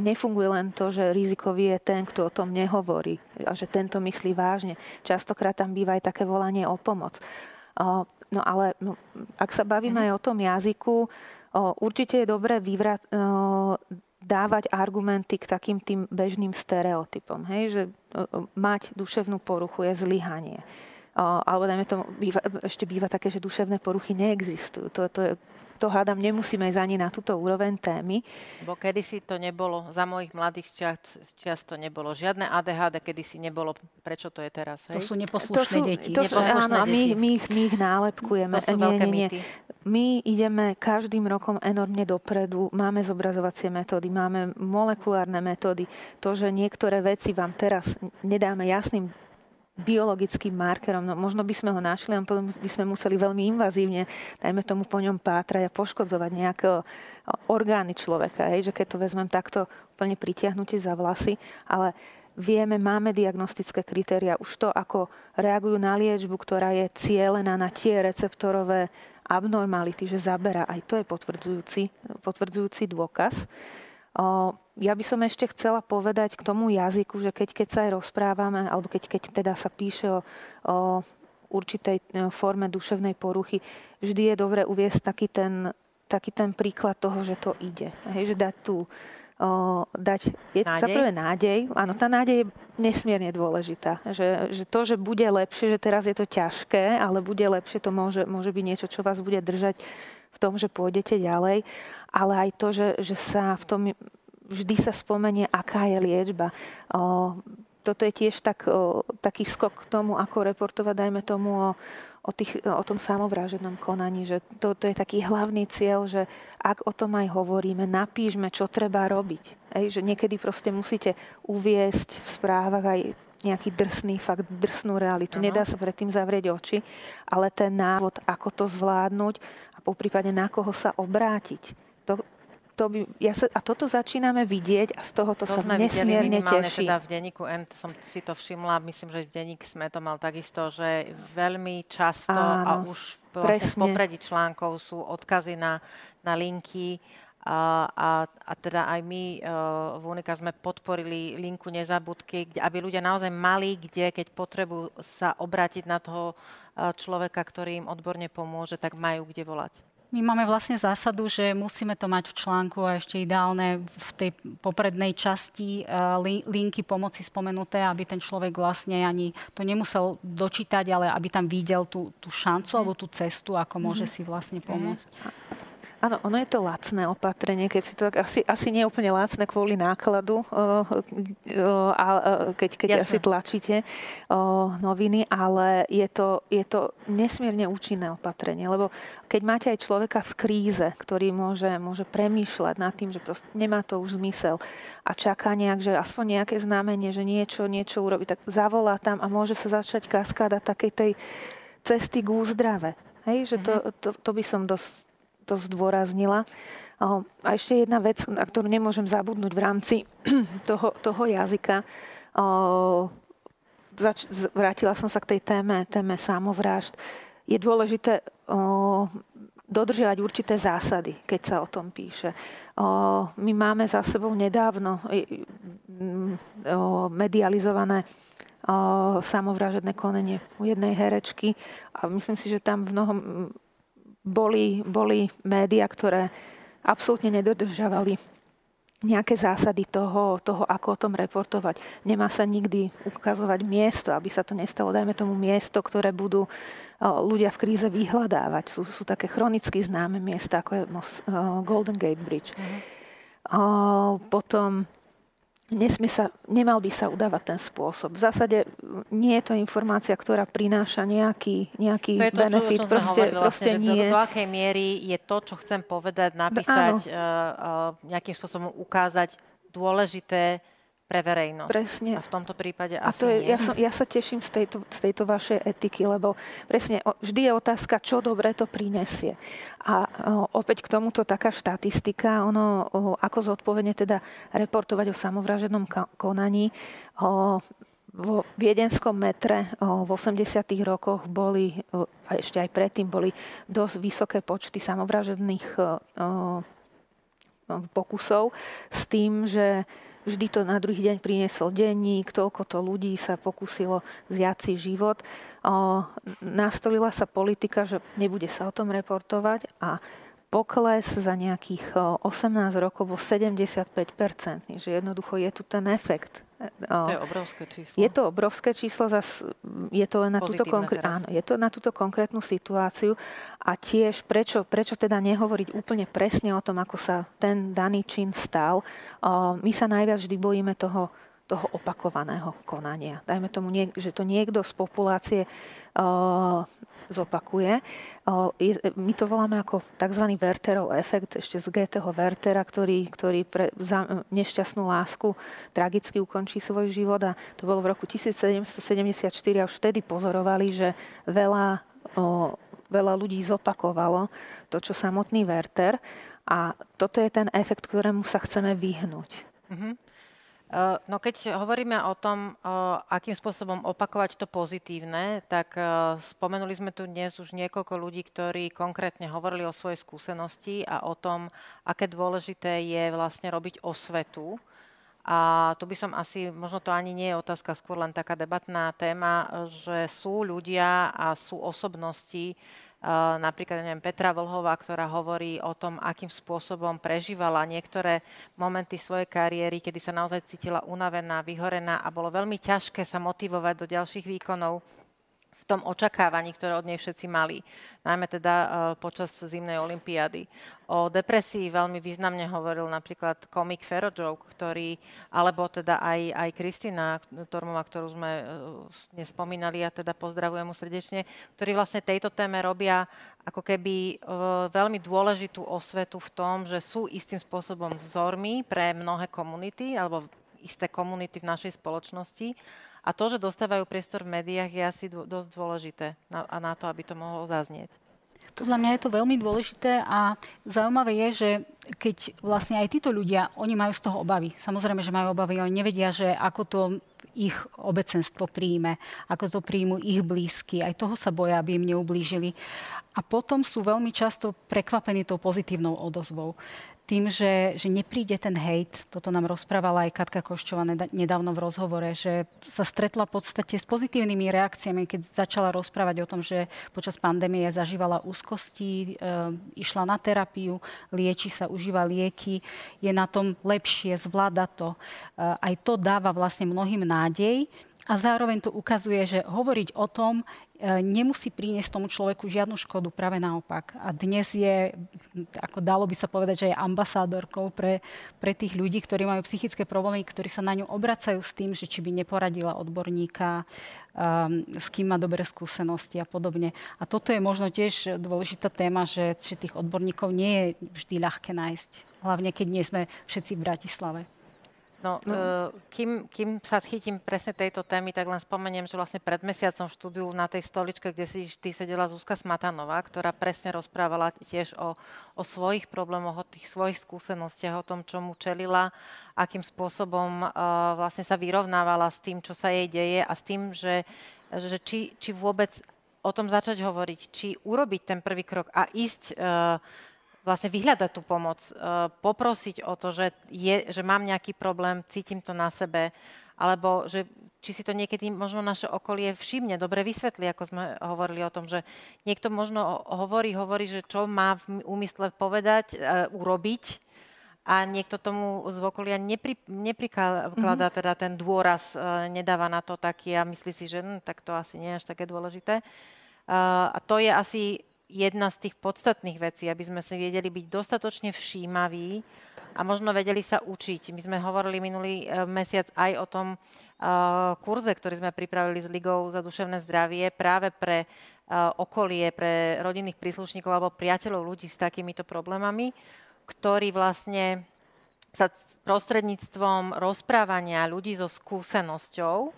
nefunguje len to, že rizikový je ten, kto o tom nehovorí a že tento myslí vážne. Častokrát tam býva aj také volanie o pomoc. No ale ak sa bavíme aj o tom jazyku, určite je dobré dávať argumenty k takým tým bežným stereotypom. Hej? Že mať duševnú poruchu je zlyhanie. Alebo dajme tomu, ešte býva také, že duševné poruchy neexistujú. To hádam, nemusíme ísť ani na túto úroveň témy. Bo kedysi to nebolo, za mojich mladých čas to nebolo. Žiadne ADHD kedysi nebolo. Prečo to je teraz? Hej? To sú neposlušné deti. Áno, my ich nálepkujeme. To sú veľké mýty. My ideme každým rokom enormne dopredu. Máme zobrazovacie metódy, máme molekulárne metódy. To, že niektoré veci vám teraz nedáme jasným biologickým markerom. No, možno by sme ho našli, ale potom by sme museli veľmi invazívne, dajme tomu, po ňom pátrať a poškodzovať nejaké orgány človeka. Hej? Že keď to vezmem takto úplne pritiahnutie za vlasy, ale vieme, máme diagnostické kritéria. Už to, ako reagujú na liečbu, ktorá je cielená na tie receptorové abnormality, že zabera. Aj to je potvrdzujúci dôkaz. Ja by som ešte chcela povedať k tomu jazyku, že keď sa aj rozprávame, alebo keď teda sa píše o určitej forme duševnej poruchy, vždy je dobré uviesť taký ten príklad toho, že to ide. Hej, že dať nádej. Áno, tá nádej je nesmierne dôležitá. Že to, že bude lepšie, že teraz je to ťažké, ale bude lepšie, to môže byť niečo, čo vás bude držať v tom, že pôjdete ďalej, ale aj to, že sa v tom vždy sa spomenie, aká je liečba. Toto je tiež taký skok k tomu, ako reportovať, dajme tomu, o tom samovražednom konaní, že to je taký hlavný cieľ, že ak o tom aj hovoríme, napíšme, čo treba robiť. Že niekedy proste musíte uviesť v správach aj nejaký drsnú realitu. Ano. Nedá sa predtým zavrieť oči, ale ten návod, ako to zvládnuť, poprípade na koho sa obrátiť. Toto začíname vidieť a z tohoto sa nesmierne teším. Teda v denníku N som si to všimla, myslím, že v denníku SME to mal takisto, že veľmi často áno, a už v popredí článkov sú odkazy na linky a teda aj my v Unika sme podporili linku nezábudky, aby ľudia naozaj mali kde, keď potrebujú sa obrátiť na toho človeka, ktorý im odborne pomôže, tak majú kde volať. My máme vlastne zásadu, že musíme to mať v článku a ešte ideálne v tej poprednej časti linky pomoci spomenuté, aby ten človek vlastne ani to nemusel dočítať, ale aby tam videl tú šancu alebo tú cestu, ako môže si vlastne pomôcť. Áno, ono je to lacné opatrenie, keď si to tak asi nie je úplne lacné kvôli nákladu, keď asi tlačíte noviny, ale je to nesmierne účinné opatrenie, lebo keď máte aj človeka v kríze, ktorý môže premýšľať nad tým, že proste nemá to už zmysel a čaká nejak, že aspoň nejaké znamenie, že niečo urobí, tak zavolá tam a môže sa začať kaskáda takej tej cesty k úzdrave. Hej, že to by som to zdôraznila. A ešte jedna vec, na ktorú nemôžem zabudnúť v rámci toho jazyka. Vrátila som sa k tej téme samovrážd. Je dôležité dodržiavať určité zásady, keď sa o tom píše. My máme za sebou nedávno medializované samovražedné konanie u jednej herečky a myslím si, že tam v mnohom boli médiá, ktoré absolútne nedodržavali nejaké zásady toho, ako o tom reportovať. Nemá sa nikdy ukazovať miesto, aby sa to nestalo, dajme tomu miesto, ktoré budú ľudia v kríze vyhľadávať. Sú také chronicky známe miesta, ako je Golden Gate Bridge. Potom nemal by sa udávať ten spôsob. V zásade nie je to informácia, ktorá prináša nejaký benefit. To je to, proste nie. Do akej miery je to, čo chcem povedať, napísať, nejakým spôsobom ukázať dôležité pre verejnosť. Presne. A v tomto prípade a to asi je, nie. Ja sa teším z tejto vašej etiky, lebo presne vždy je otázka, čo dobre to prinesie. A opäť k tomuto taká štatistika, ako zodpovedne teda reportovať o samovražednom konaní. Vo Viedenskom metre v 80. rokoch boli, a ešte aj predtým, boli dosť vysoké počty samovražedných pokusov s tým, že vždy to na druhý deň priniesol denník, toľko to ľudí sa pokúsilo zjať si život. Nastolila sa politika, že nebude sa o tom reportovať a pokles za nejakých 18 rokov bol 75%, že jednoducho je tu ten efekt. To je obrovské číslo. Je to obrovské číslo, je to len na túto konkrétnu situáciu a tiež prečo teda nehovoriť úplne presne o tom, ako sa ten daný čin stal. My sa najviac vždy bojíme toho opakovaného konania. Dajme tomu, že to niekto z populácie zopakuje. My to voláme ako tzv. Wertherov efekt, ešte z Goetheho Werthera, ktorý za nešťastnú lásku tragicky ukončí svoj život. A to bolo v roku 1774 a už vtedy pozorovali, že veľa ľudí zopakovalo to, čo samotný Werther. A toto je ten efekt, ktorému sa chceme vyhnúť. Mhm. No keď hovoríme o tom, akým spôsobom opakovať to pozitívne, tak spomenuli sme tu dnes už niekoľko ľudí, ktorí konkrétne hovorili o svojej skúsenosti a o tom, aké dôležité je vlastne robiť osvetu. A tu by som asi, možno to ani nie je otázka, skôr len taká debatná téma, že sú ľudia a sú osobnosti, napríklad, neviem, Petra Vlhová, ktorá hovorí o tom, akým spôsobom prežívala niektoré momenty svojej kariéry, kedy sa naozaj cítila unavená, vyhorená a bolo veľmi ťažké sa motivovať do ďalších výkonov v tom očakávaní, ktoré od nej všetci mali, najmä teda počas zimnej olympiády. O depresii veľmi významne hovoril napríklad komik Ferrodžov, alebo teda aj Kristína Tormová, ktorú sme nespomínali, a teda pozdravujem mu srdečne, ktorí vlastne tejto téme robia ako keby veľmi dôležitú osvetu v tom, že sú istým spôsobom vzormi pre mnohé komunity alebo isté komunity v našej spoločnosti. A to, že dostávajú priestor v médiách, je asi dosť dôležité na to, aby to mohlo zaznieť. Podľa mňa je to veľmi dôležité a zaujímavé je, že keď vlastne aj títo ľudia, oni majú z toho obavy. Samozrejme, že majú obavy, oni nevedia, že ako to ich obecenstvo príjme, ako to príjmu ich blízky. Aj toho sa boja, aby im neublížili. A potom sú veľmi často prekvapení tou pozitívnou odozvou. Tým, že nepríde ten hejt, toto nám rozprávala aj Katka Koščová nedávno v rozhovore, že sa stretla v podstate s pozitívnymi reakciami, keď začala rozprávať o tom, že počas pandémie zažívala úzkosti, išla na terapiu, lieči sa, užíva lieky, je na tom lepšie, zvláda to. Aj to dáva vlastne mnohým nádej a zároveň to ukazuje, že hovoriť o tom nemusí priniesť tomu človeku žiadnu škodu, práve naopak. A dnes je, ako dalo by sa povedať, že je ambasádorkou pre tých ľudí, ktorí majú psychické problémy, ktorí sa na ňu obracajú s tým, že či by neporadila odborníka, s kým má dobré skúsenosti a podobne. A toto je možno tiež dôležitá téma, že tých odborníkov nie je vždy ľahké nájsť. Hlavne, keď nie sme všetci v Bratislave. No, kým sa chytím presne tejto témy, tak len spomeniem, že vlastne pred mesiacom v štúdiu na tej stoličke, kde si ty sedela, Zuzka Smatanová, ktorá presne rozprávala tiež o svojich problémoch, o tých svojich skúsenostiach, o tom, čo mu čelila, akým spôsobom vlastne sa vyrovnávala s tým, čo sa jej deje a s tým, že či vôbec o tom začať hovoriť, či urobiť ten prvý krok a ísť vlastne vyhľadať tú pomoc, poprosiť o to, že mám nejaký problém, cítim to na sebe, alebo že či si to niekedy možno naše okolie všimne, dobre vysvetlí, ako sme hovorili o tom, že niekto možno hovorí, že čo má v úmysle povedať, urobiť, a niekto tomu z okolia neprikladá teda ten dôraz, nedáva na to taký a myslí si, že tak to asi nie je až také dôležité. A to je asi jedna z tých podstatných vecí, aby sme si vedeli byť dostatočne všímaví a možno vedeli sa učiť. My sme hovorili minulý mesiac aj o tom kurze, ktorý sme pripravili s Ligou za duševné zdravie práve pre okolie, pre rodinných príslušníkov alebo priateľov ľudí s takýmito problémami, ktorí vlastne sa prostredníctvom rozprávania ľudí so skúsenosťou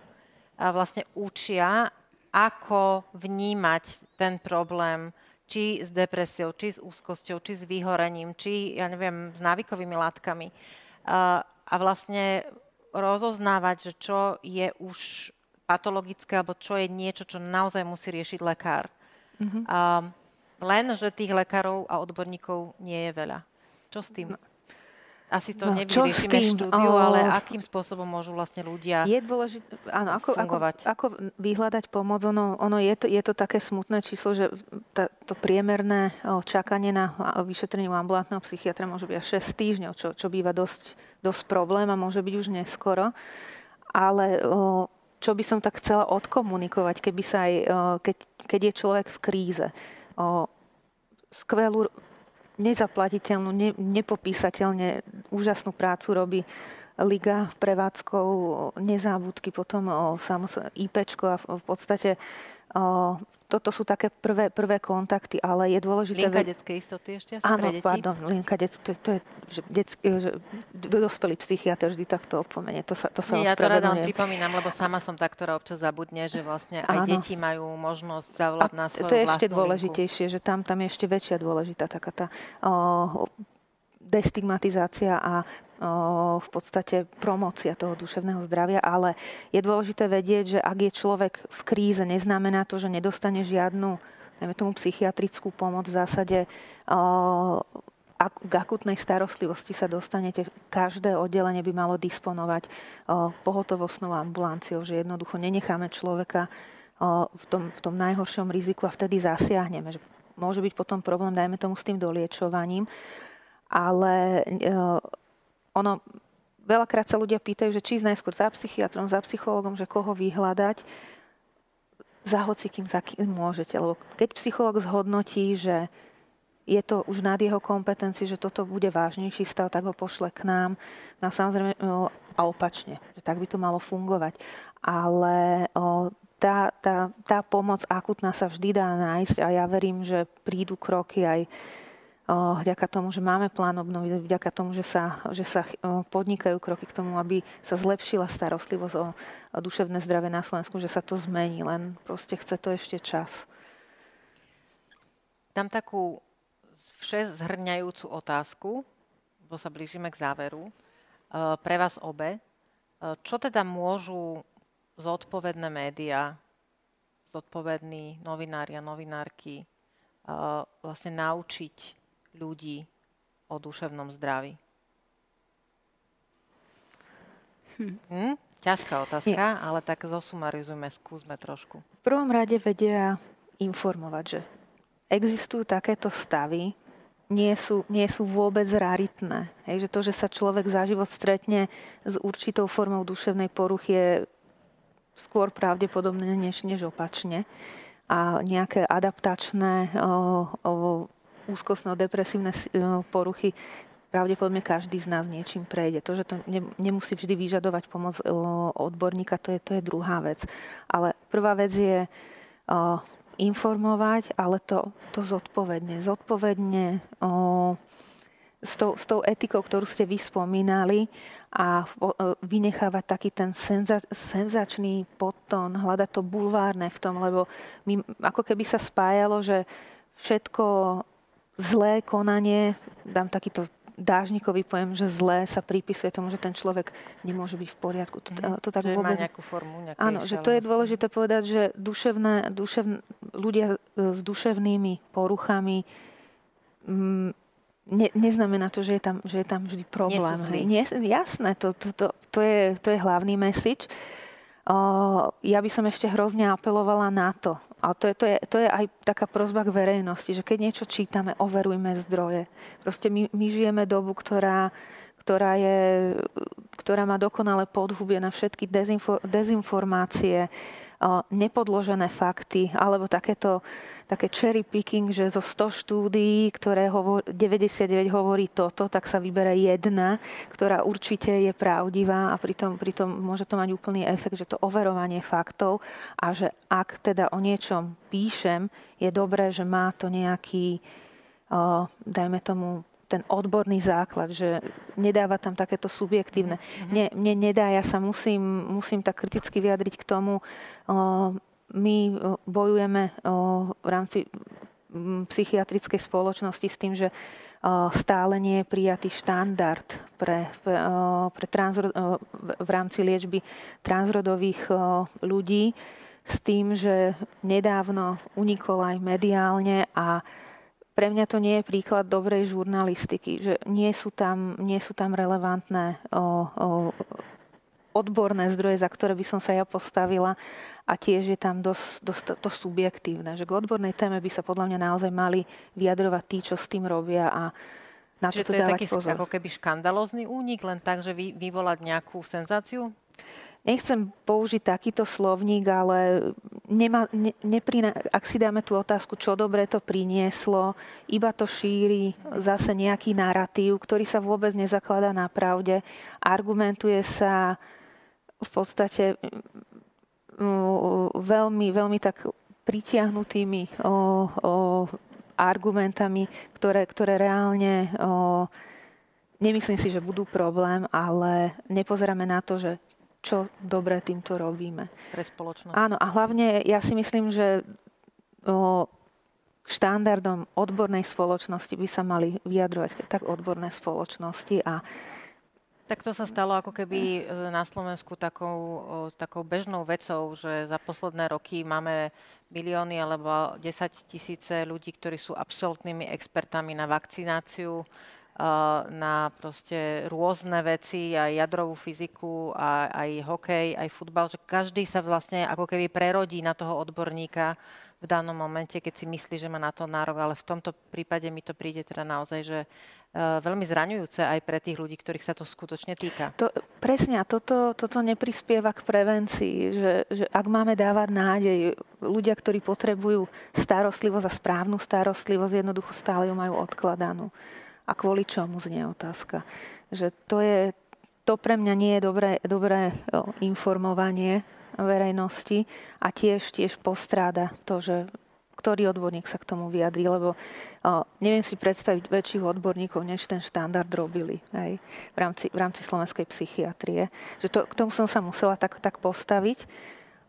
vlastne učia, ako vnímať ten problém, či s depresiou, či s úzkosťou, či s vyhorením, či, ja neviem, s návykovými látkami. A vlastne rozoznávať, že čo je už patologické, alebo čo je niečo, čo naozaj musí riešiť lekár. Mm-hmm. Len, že tých lekárov a odborníkov nie je veľa. Čo s tým? Asi to nevyriešime v štúdiu, ale akým spôsobom môžu vlastne ľudia fungovať? Ako vyhľadať pomoc? Ono je to také smutné číslo, že to priemerné čakanie na vyšetrenie u ambulantného psychiatra môže byť až 6 týždňov, čo býva dosť problém a môže byť už neskoro. Ale čo by som tak chcela odkomunikovať, keď je človek v kríze? Skvelú, nezaplatiteľnú, nepopísateľne úžasnú prácu robí Liga prevádzkou Nezábudky, potom IPčko a v podstate toto sú také prvé kontakty, ale je dôležité... Linka detskej istoty ešte asi pre deti? Áno, pardon, Linka detskej, to je dospelý psychiatr vždy takto opomenie, to sa ospravedlňuje. Ja to rada vám pripomínam, lebo sama som tá, ktorá občas zabudne, že vlastne aj deti majú možnosť zavolať na svoju vlastnú linku. To je ešte dôležitejšie, že tam je ešte väčšia dôležitá taká tá destigmatizácia a v podstate promócia toho duševného zdravia, ale je dôležité vedieť, že ak je človek v kríze, neznamená to, že nedostane žiadnu, neviem tomu, psychiatrickú pomoc. V zásade k akutnej starostlivosti sa dostanete. Každé oddelenie by malo disponovať pohotovostnou ambulanciou, že jednoducho nenecháme človeka v tom najhoršom riziku a vtedy zasiahneme. Že môže byť potom problém, dajme tomu, s tým doliečovaním, ale ono, veľakrát sa ľudia pýtajú, že či ísť najskôr za psychiatrom, za psychologom, že koho vyhľadať, za hocikým, za kým môžete. Lebo keď psycholog zhodnotí, že je to už nad jeho kompetencií, že toto bude vážnejší stav, tak ho pošle k nám. No a samozrejme, a opačne, že tak by to malo fungovať. Ale tá pomoc akutná sa vždy dá nájsť a ja verím, že prídu kroky aj vďaka tomu, že máme plán obnovy, vďaka tomu, že sa podnikajú kroky k tomu, aby sa zlepšila starostlivosť o duševné zdravie na Slovensku, že sa to zmení, len proste chce to ešte čas. Dám takú všezhrňajúcu otázku, lebo sa blížime k záveru, pre vás obe. Čo teda môžu zodpovedné médiá, zodpovední novinári a novinárky vlastne naučiť ľudí o duševnom zdraví? Ťažká otázka, ale tak zosumarizujme, skúsme trošku. V prvom rade vedia informovať, že existujú takéto stavy, nie sú vôbec raritné. Hej, že to, že sa človek za život stretne s určitou formou duševnej poruchy, je skôr pravdepodobné než opačne. A nejaké adaptačné úzkostno-depresívne poruchy pravdepodobne každý z nás niečím prejde. To, že to nemusí vždy vyžadovať pomoc odborníka, to je druhá vec. Ale prvá vec je informovať, ale to zodpovedne. Zodpovedne s tou etikou, ktorú ste vy spomínali, a vynechávať taký ten senzačný podtón, hľadať to bulvárne v tom, lebo ako keby sa spájalo, že všetko zlé konanie, dám takýto dážnikový pojem, že zlé sa pripisuje tomu, že ten človek nemôže byť v poriadku. To tak vôbec... má nejakú formu, nejaké... Áno, že to je dôležité povedať, že ľudia s duševnými poruchami... neznamená to, že je tam vždy problém. Jasné, to je hlavný message. Ja by som ešte hrozne apelovala na to. A to je aj taká prosba k verejnosti, že keď niečo čítame, overujme zdroje. Proste my žijeme dobu, ktorá má dokonalé podhubie na všetky dezinformácie, nepodložené fakty, alebo také cherry picking, že zo 100 štúdií, ktoré 99 hovorí toto, tak sa vybere jedna, ktorá určite je pravdivá, a pritom môže to mať úplný efekt, že to overovanie faktov, a že ak teda o niečom píšem, je dobré, že má to nejaký, dajme tomu, ten odborný základ, že nedáva tam takéto subjektívne. Mne nedá, ja sa musím tak kriticky vyjadriť k tomu. My bojujeme v rámci psychiatrickej spoločnosti s tým, že stále nie je prijatý štandard v rámci liečby transrodových ľudí s tým, že nedávno unikol aj mediálne a pre mňa to nie je príklad dobrej žurnalistiky, že nie sú tam relevantné odborné zdroje, za ktoré by som sa ja postavila a tiež je tam dosť to subjektívne, že k odbornej téme by sa podľa mňa naozaj mali vyjadrovať tí, čo s tým robia a na to dávať pozor. Čiže to je taký ako keby škandalózny únik, len tak, že vyvolať nejakú senzáciu? Nechcem použiť takýto slovník, ale ak si dáme tú otázku, čo dobre to prinieslo, iba to šíri zase nejaký narratív, ktorý sa vôbec nezakladá na pravde, argumentuje sa v podstate veľmi, veľmi tak pritiahnutými argumentami, ktoré reálne, nemyslím si, že budú problém, ale nepozeráme na to, že čo dobre týmto robíme. Pre spoločnosť. Áno, a hlavne ja si myslím, že štandardom odbornej spoločnosti by sa mali vyjadrovať tak odborné spoločnosti a tak to sa stalo ako keby na Slovensku takou bežnou vecou, že za posledné roky máme milióny alebo 10 000 ľudí, ktorí sú absolútnymi expertami na vakcináciu, na proste rôzne veci, aj jadrovú fyziku, aj hokej, aj futbal. Že každý sa vlastne ako keby prerodí na toho odborníka v danom momente, keď si myslí, že má na to nárok. Ale v tomto prípade mi to príde teda naozaj, že veľmi zraňujúce aj pre tých ľudí, ktorých sa to skutočne týka. Presne, a toto neprispieva k prevencii, že ak máme dávať nádej, ľudia, ktorí potrebujú starostlivosť a správnu starostlivosť, jednoducho stále ju majú odkladanú. A kvôli čomu znie otázka. Že to pre mňa nie je dobré informovanie verejnosti a tiež postráda to, že ktorý odborník sa k tomu vyjadrí, lebo neviem si predstaviť väčších odborníkov, než ten štandard robili aj v rámci slovenskej psychiatrie. Že k tomu som sa musela tak postaviť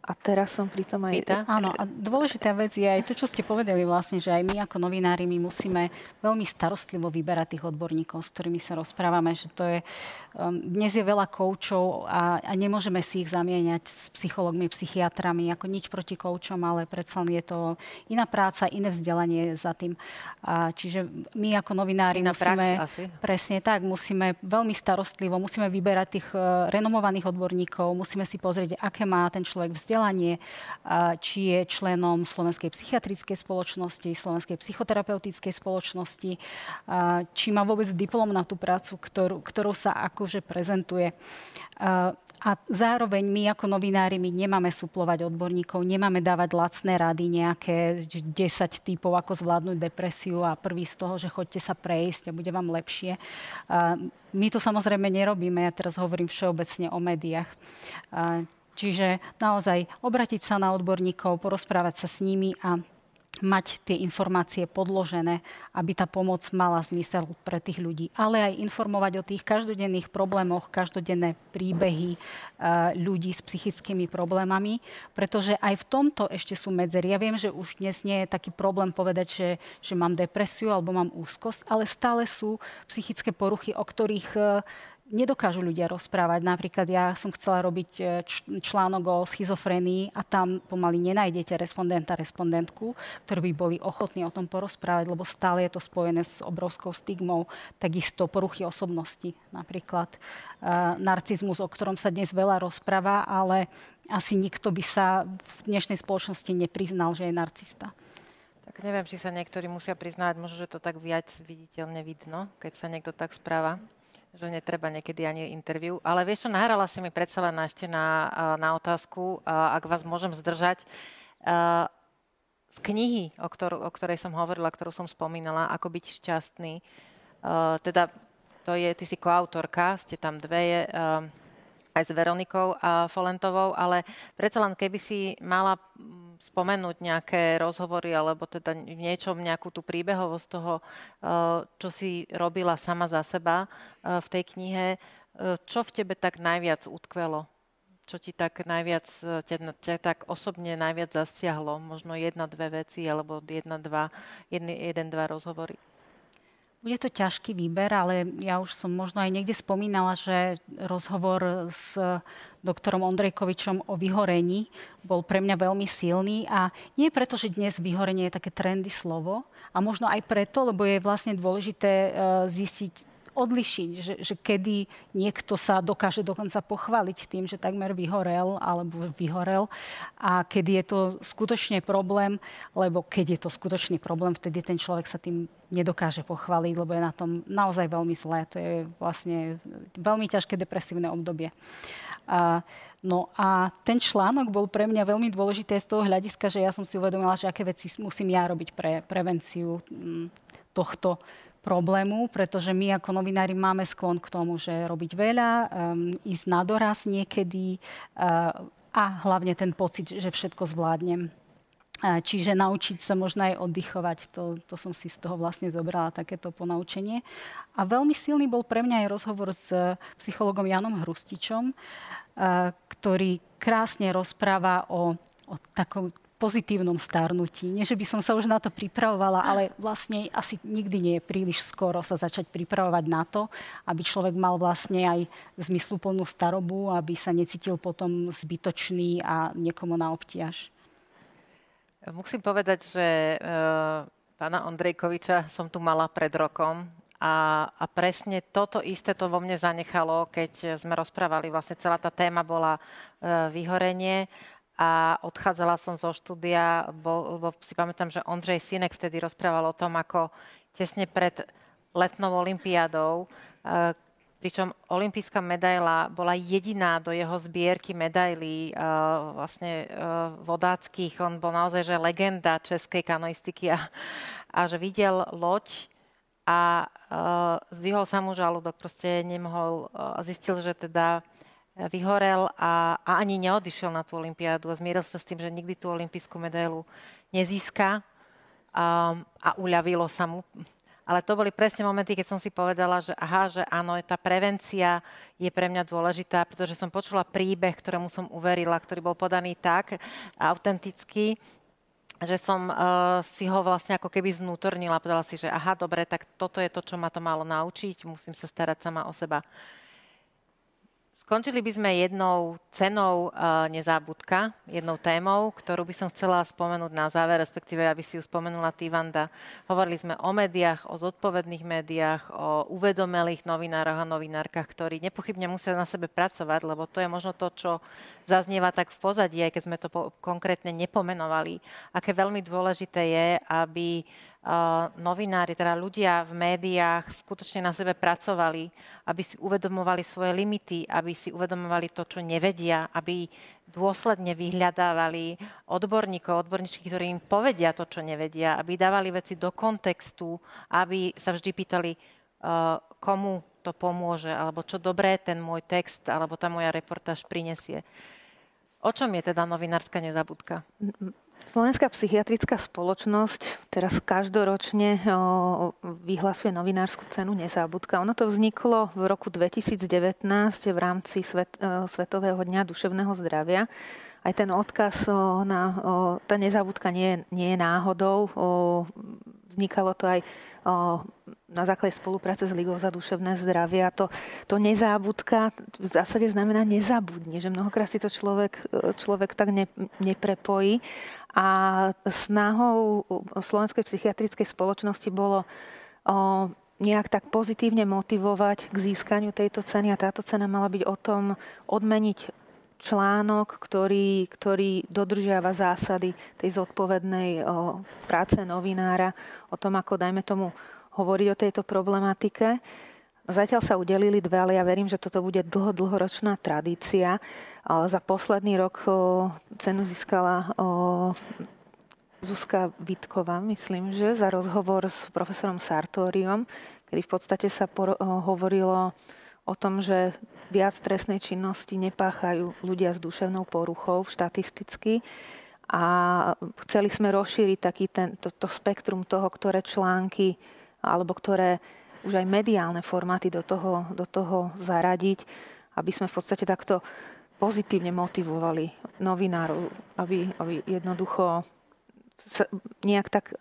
a teraz som pri tom aj... Áno, a dôležitá vec je aj to, čo ste povedali vlastne, že aj my ako novinári, my musíme veľmi starostlivo vyberať tých odborníkov, s ktorými sa rozprávame, že to je... Dnes je veľa koučov a nemôžeme si ich zamieňať s psychológmi, psychiatrami, ako nič proti koučom, ale predsa je to iná práca, iné vzdelanie za tým. A čiže my ako novinári musíme... Presne tak, musíme veľmi starostlivo, musíme vyberať tých renomovaných odborníkov, musíme si pozrieť, aké má ten človek vzdelanie, či je členom Slovenskej psychiatrickej spoločnosti, Slovenskej psychoterapeutickej spoločnosti, či má vôbec diplom na tú prácu, ktorou sa akože prezentuje. A zároveň my ako novinári my nemáme suplovať odborníkov, nemáme dávať lacné rady nejaké 10 typov, ako zvládnuť depresiu a prvý z toho, že choďte sa prejsť a bude vám lepšie. My to samozrejme nerobíme, ja teraz hovorím všeobecne o médiách. Čiže naozaj obratiť sa na odborníkov, porozprávať sa s nimi a mať tie informácie podložené, aby tá pomoc mala zmysel pre tých ľudí. Ale aj informovať o tých každodenných problémoch, každodenné príbehy ľudí s psychickými problémami, pretože aj v tomto ešte sú medzery. Ja viem, že už dnes nie je taký problém povedať, že mám depresiu alebo mám úzkosť, ale stále sú psychické poruchy, o ktorých... nedokážu ľudia rozprávať. Napríklad ja som chcela robiť článok o schizofrénii a tam pomaly nenájdete respondenta, respondentku, ktorí by boli ochotní o tom porozprávať, lebo stále je to spojené s obrovskou stigmou. Takisto poruchy osobnosti, napríklad narcizmus, o ktorom sa dnes veľa rozpráva, ale asi nikto by sa v dnešnej spoločnosti nepriznal, že je narcista. Tak neviem, či sa niektorí musia priznať, možno, že to tak viac viditeľne vidno, keď sa niekto tak správa. Že netreba niekedy ani interviu. Ale vieš čo, nahrala si mi predsa len ešte na otázku, ak vás môžem zdržať. Z knihy, o ktorej som hovorila, ktorú som spomínala, Ako byť šťastný, teda to je, ty si koautorka, ste tam dve, aj s Veronikou a Folentovou, ale predsa len keby si mala spomenúť nejaké rozhovory alebo teda v niečom nejakú tú príbehovosť toho, čo si robila sama za seba v tej knihe, čo v tebe tak najviac utkvelo? Čo ti tak najviac, ťa tak osobne najviac zasiahlo? Možno jedna, dve veci alebo jeden, dva rozhovory? Bude to ťažký výber, ale ja už som možno aj niekde spomínala, že rozhovor s doktorom Ondrejkovičom o vyhorení bol pre mňa veľmi silný. A nie preto, že dnes vyhorenie je také trendy slovo, a možno aj preto, lebo je vlastne dôležité zistiť, odlišiť, že kedy niekto sa dokáže dokonca pochváliť tým, že takmer vyhorel alebo vyhorel, a kedy je to skutočne problém, lebo keď je to skutočný problém, vtedy ten človek sa tým nedokáže pochváliť, lebo je na tom naozaj veľmi zlé. To je vlastne veľmi ťažké depresívne obdobie. No a ten článok bol pre mňa veľmi dôležitý z toho hľadiska, že ja som si uvedomila, že aké veci musím ja robiť pre prevenciu tohto problému, pretože my ako novinári máme sklon k tomu, že robiť veľa, ísť na doraz niekedy a hlavne ten pocit, že všetko zvládnem. Čiže naučiť sa možno aj oddychovať, to som si z toho vlastne zobrala takéto ponaučenie. A veľmi silný bol pre mňa aj rozhovor s psychologom Janom Hrustičom, ktorý krásne rozpráva o takom pozitívnom starnutí. Nie, že by som sa už na to pripravovala, ale vlastne asi nikdy nie je príliš skoro sa začať pripravovať na to, aby človek mal vlastne aj zmysluplnú starobu, aby sa necítil potom zbytočný a niekomu na obtiaž. Musím povedať, že pána Ondrejkoviča som tu mala pred rokom a presne toto isté to vo mne zanechalo, keď sme rozprávali. Vlastne celá tá téma bola vyhorenie. A odchádzala som zo štúdia, lebo si pamätám, že Ondřej Sinek vtedy rozprával o tom, ako tesne pred letnou olympiádou, pričom olympijská medaila bola jediná do jeho zbierky medailí vlastne vodáckých. On bol naozaj že legenda českej kanoistiky a že videl loď a zdvihol sa mu žalúdok, proste nemohol, zistil, že teda vyhorel a ani neodišiel na tú olympiádu a zmieril sa s tým, že nikdy tú olympijskú medailu nezíska a uľavilo sa mu. Ale to boli presne momenty, keď som si povedala, že aha, že áno, tá prevencia je pre mňa dôležitá, pretože som počula príbeh, ktorému som uverila, ktorý bol podaný tak autenticky, že som si ho vlastne ako keby znútornila. Povedala si, že aha, dobre, tak toto je to, čo ma to malo naučiť, musím sa starať sama o seba. Skončili by sme jednou cenou nezábudka, jednou témou, ktorú by som chcela spomenúť na záver, respektíve, aby si ju spomenula ty, Vanda. Hovorili sme o médiách, o zodpovedných médiách, o uvedomelých novinároch a novinárkach, ktorí nepochybne musia na sebe pracovať, lebo to je možno to, čo zaznieva tak v pozadí, aj keď sme to konkrétne nepomenovali. Aké veľmi dôležité je, aby novinári, teda ľudia v médiách skutočne na sebe pracovali, aby si uvedomovali svoje limity, aby si uvedomovali to, čo nevedia, aby dôsledne vyhľadávali odborníkov, odborníčky, ktorí im povedia to, čo nevedia, aby dávali veci do kontextu, aby sa vždy pýtali, komu to pomôže, alebo čo dobré ten môj text, alebo tá moja reportáž prinesie. O čom je teda novinárska nezábudka? Slovenská psychiatrická spoločnosť teraz každoročne vyhlasuje novinársku cenu Nezábudka. Ono to vzniklo v roku 2019 v rámci Svetového dňa duševného zdravia. Aj ten odkaz na tá nezábudka nie je náhodou. Vznikalo to aj na základe spolupráce s Ligou za duševné zdravie. A to nezábudka v zásade znamená nezabudni, že mnohokrát si to človek tak neprepojí. A snahou Slovenskej psychiatrickej spoločnosti bolo nejak tak pozitívne motivovať k získaniu tejto ceny. A táto cena mala byť o tom odmeniť článok, ktorý dodržiava zásady tej zodpovednej práce novinára, o tom, ako, dajme tomu, hovoriť o tejto problematike. Zatiaľ sa udelili dve, ale ja verím, že toto bude dlhoročná tradícia. Za posledný rok cenu získala Zuzka Vitková, myslím, že za rozhovor s profesorom Sartoriom, kedy v podstate sa hovorilo o tom, že viac trestnej činnosti nepáchajú ľudia s duševnou poruchou štatisticky. A chceli sme rozšíriť taký to spektrum toho, ktoré články alebo ktoré už aj mediálne formáty do toho zaradiť, aby sme v podstate takto pozitívne motivovali novinárov, aby jednoducho nejak tak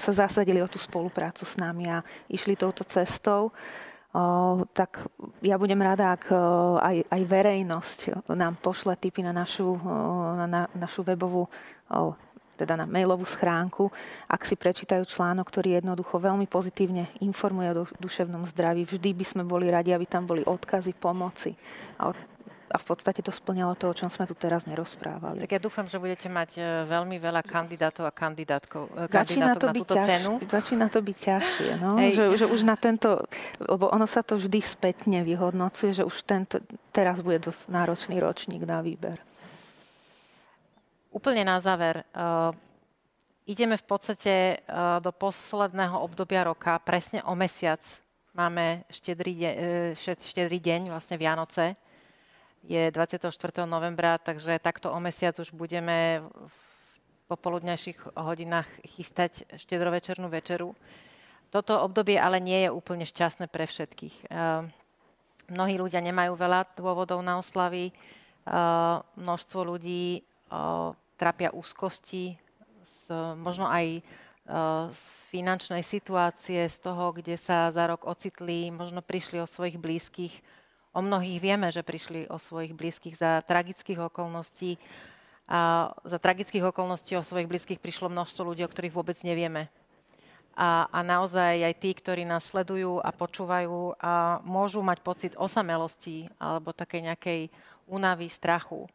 sa zasadili o tú spoluprácu s nami a išli touto cestou. Tak ja budem rada, ak aj verejnosť nám pošle tipy na našu webovú, teda na mailovú schránku, ak si prečítajú článok, ktorý jednoducho veľmi pozitívne informuje o duševnom zdraví. Vždy by sme boli radi, aby tam boli odkazy pomoci. A v podstate to splňalo to, o čom sme tu teraz nerozprávali. Tak ja dúfam, že budete mať veľmi veľa kandidátov a kandidátkov na túto cenu. Začína to byť ťažšie, no? že už na tento, lebo ono sa to vždy spätne vyhodnocuje, že už teraz bude dosť náročný ročník na výber. Úplne na záver. Ideme v podstate do posledného obdobia roka, presne o mesiac. Máme štedrý deň, vlastne Vianoce. Je 24. novembra, takže takto o mesiac už budeme v popoludňajších hodinách chystať štedrovečernú večeru. Toto obdobie ale nie je úplne šťastné pre všetkých. Mnohí ľudia nemajú veľa dôvodov na oslavy. Množstvo ľudí trápia úzkosti, možno aj z finančnej situácie, z toho, kde sa za rok ocitli, možno prišli o svojich blízkych. O mnohých vieme, že prišli o svojich blízkych za tragických okolností. A za tragických okolností o svojich blízkych prišlo množstvo ľudí, o ktorých vôbec nevieme. A naozaj aj tí, ktorí nás sledujú a počúvajú, a môžu mať pocit osamelosti alebo takej nejakej únavy, strachu.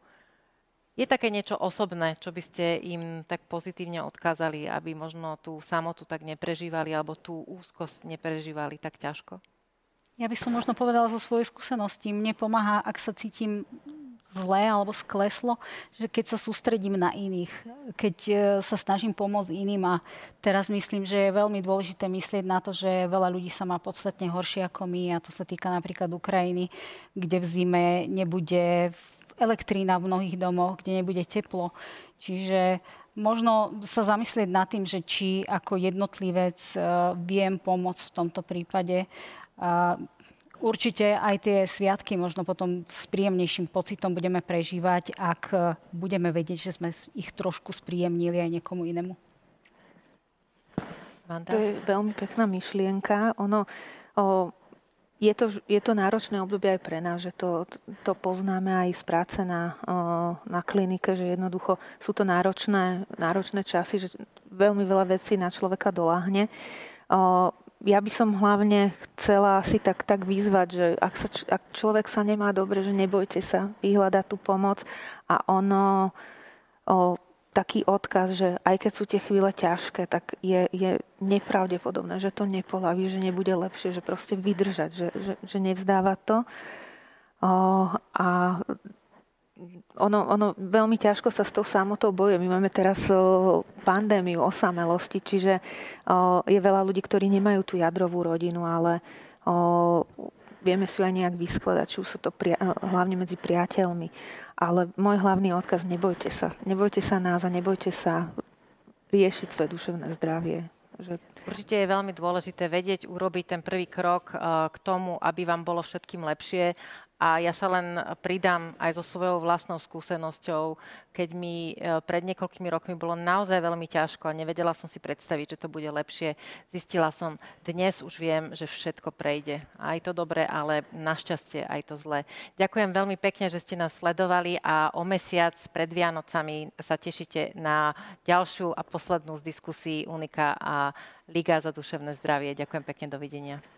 Je také niečo osobné, čo by ste im tak pozitívne odkázali, aby možno tú samotu tak neprežívali alebo tú úzkosť neprežívali tak ťažko? Ja by som možno povedala zo svojej skúsenosti. Mne pomáha, ak sa cítim zle alebo skleslo, že keď sa sústredím na iných, keď sa snažím pomôcť iným. A teraz myslím, že je veľmi dôležité myslieť na to, že veľa ľudí sa má podstatne horšie ako my, a to sa týka napríklad Ukrajiny, kde v zime nebude elektrína v mnohých domoch, kde nebude teplo. Čiže možno sa zamyslieť nad tým, že či ako jednotlivec viem pomôcť v tomto prípade. A určite aj tie sviatky možno potom s príjemnejším pocitom budeme prežívať, ak budeme vedieť, že sme ich trošku spríjemnili aj niekomu inému. To je veľmi pekná myšlienka. Je to náročné obdobie aj pre nás, že to poznáme aj z práce na klinike, že jednoducho sú to náročné časy, že veľmi veľa vecí na človeka doláhne. Ja by som hlavne chcela asi tak vyzvať, že ak človek sa nemá dobre, že nebojte sa vyhľadať tú pomoc. A taký odkaz, že aj keď sú tie chvíle ťažké, tak je nepravdepodobné, že to nepolaví, že nebude lepšie, že proste vydržať, že nevzdáva to. A ono veľmi ťažko sa s tou samotou bojuje. My máme teraz pandémiu osamelosti, čiže je veľa ľudí, ktorí nemajú tú jadrovú rodinu, ale vieme si ju aj nejak vyskladať, či už sú to hlavne medzi priateľmi. Ale môj hlavný odkaz, nebojte sa. Nebojte sa nás a nebojte sa riešiť svoje duševné zdravie. Určite je veľmi dôležité vedieť, urobiť ten prvý krok k tomu, aby vám bolo všetkým lepšie. A ja sa len pridám aj so svojou vlastnou skúsenosťou, keď mi pred niekoľkými rokmi bolo naozaj veľmi ťažko a nevedela som si predstaviť, že to bude lepšie. Zistila som, dnes už viem, že všetko prejde. Aj to dobre, ale našťastie aj to zlé. Ďakujem veľmi pekne, že ste nás sledovali, a o mesiac pred Vianocami sa tešíte na ďalšiu a poslednú z diskusí Unika a Liga za duševné zdravie. Ďakujem pekne, dovidenia.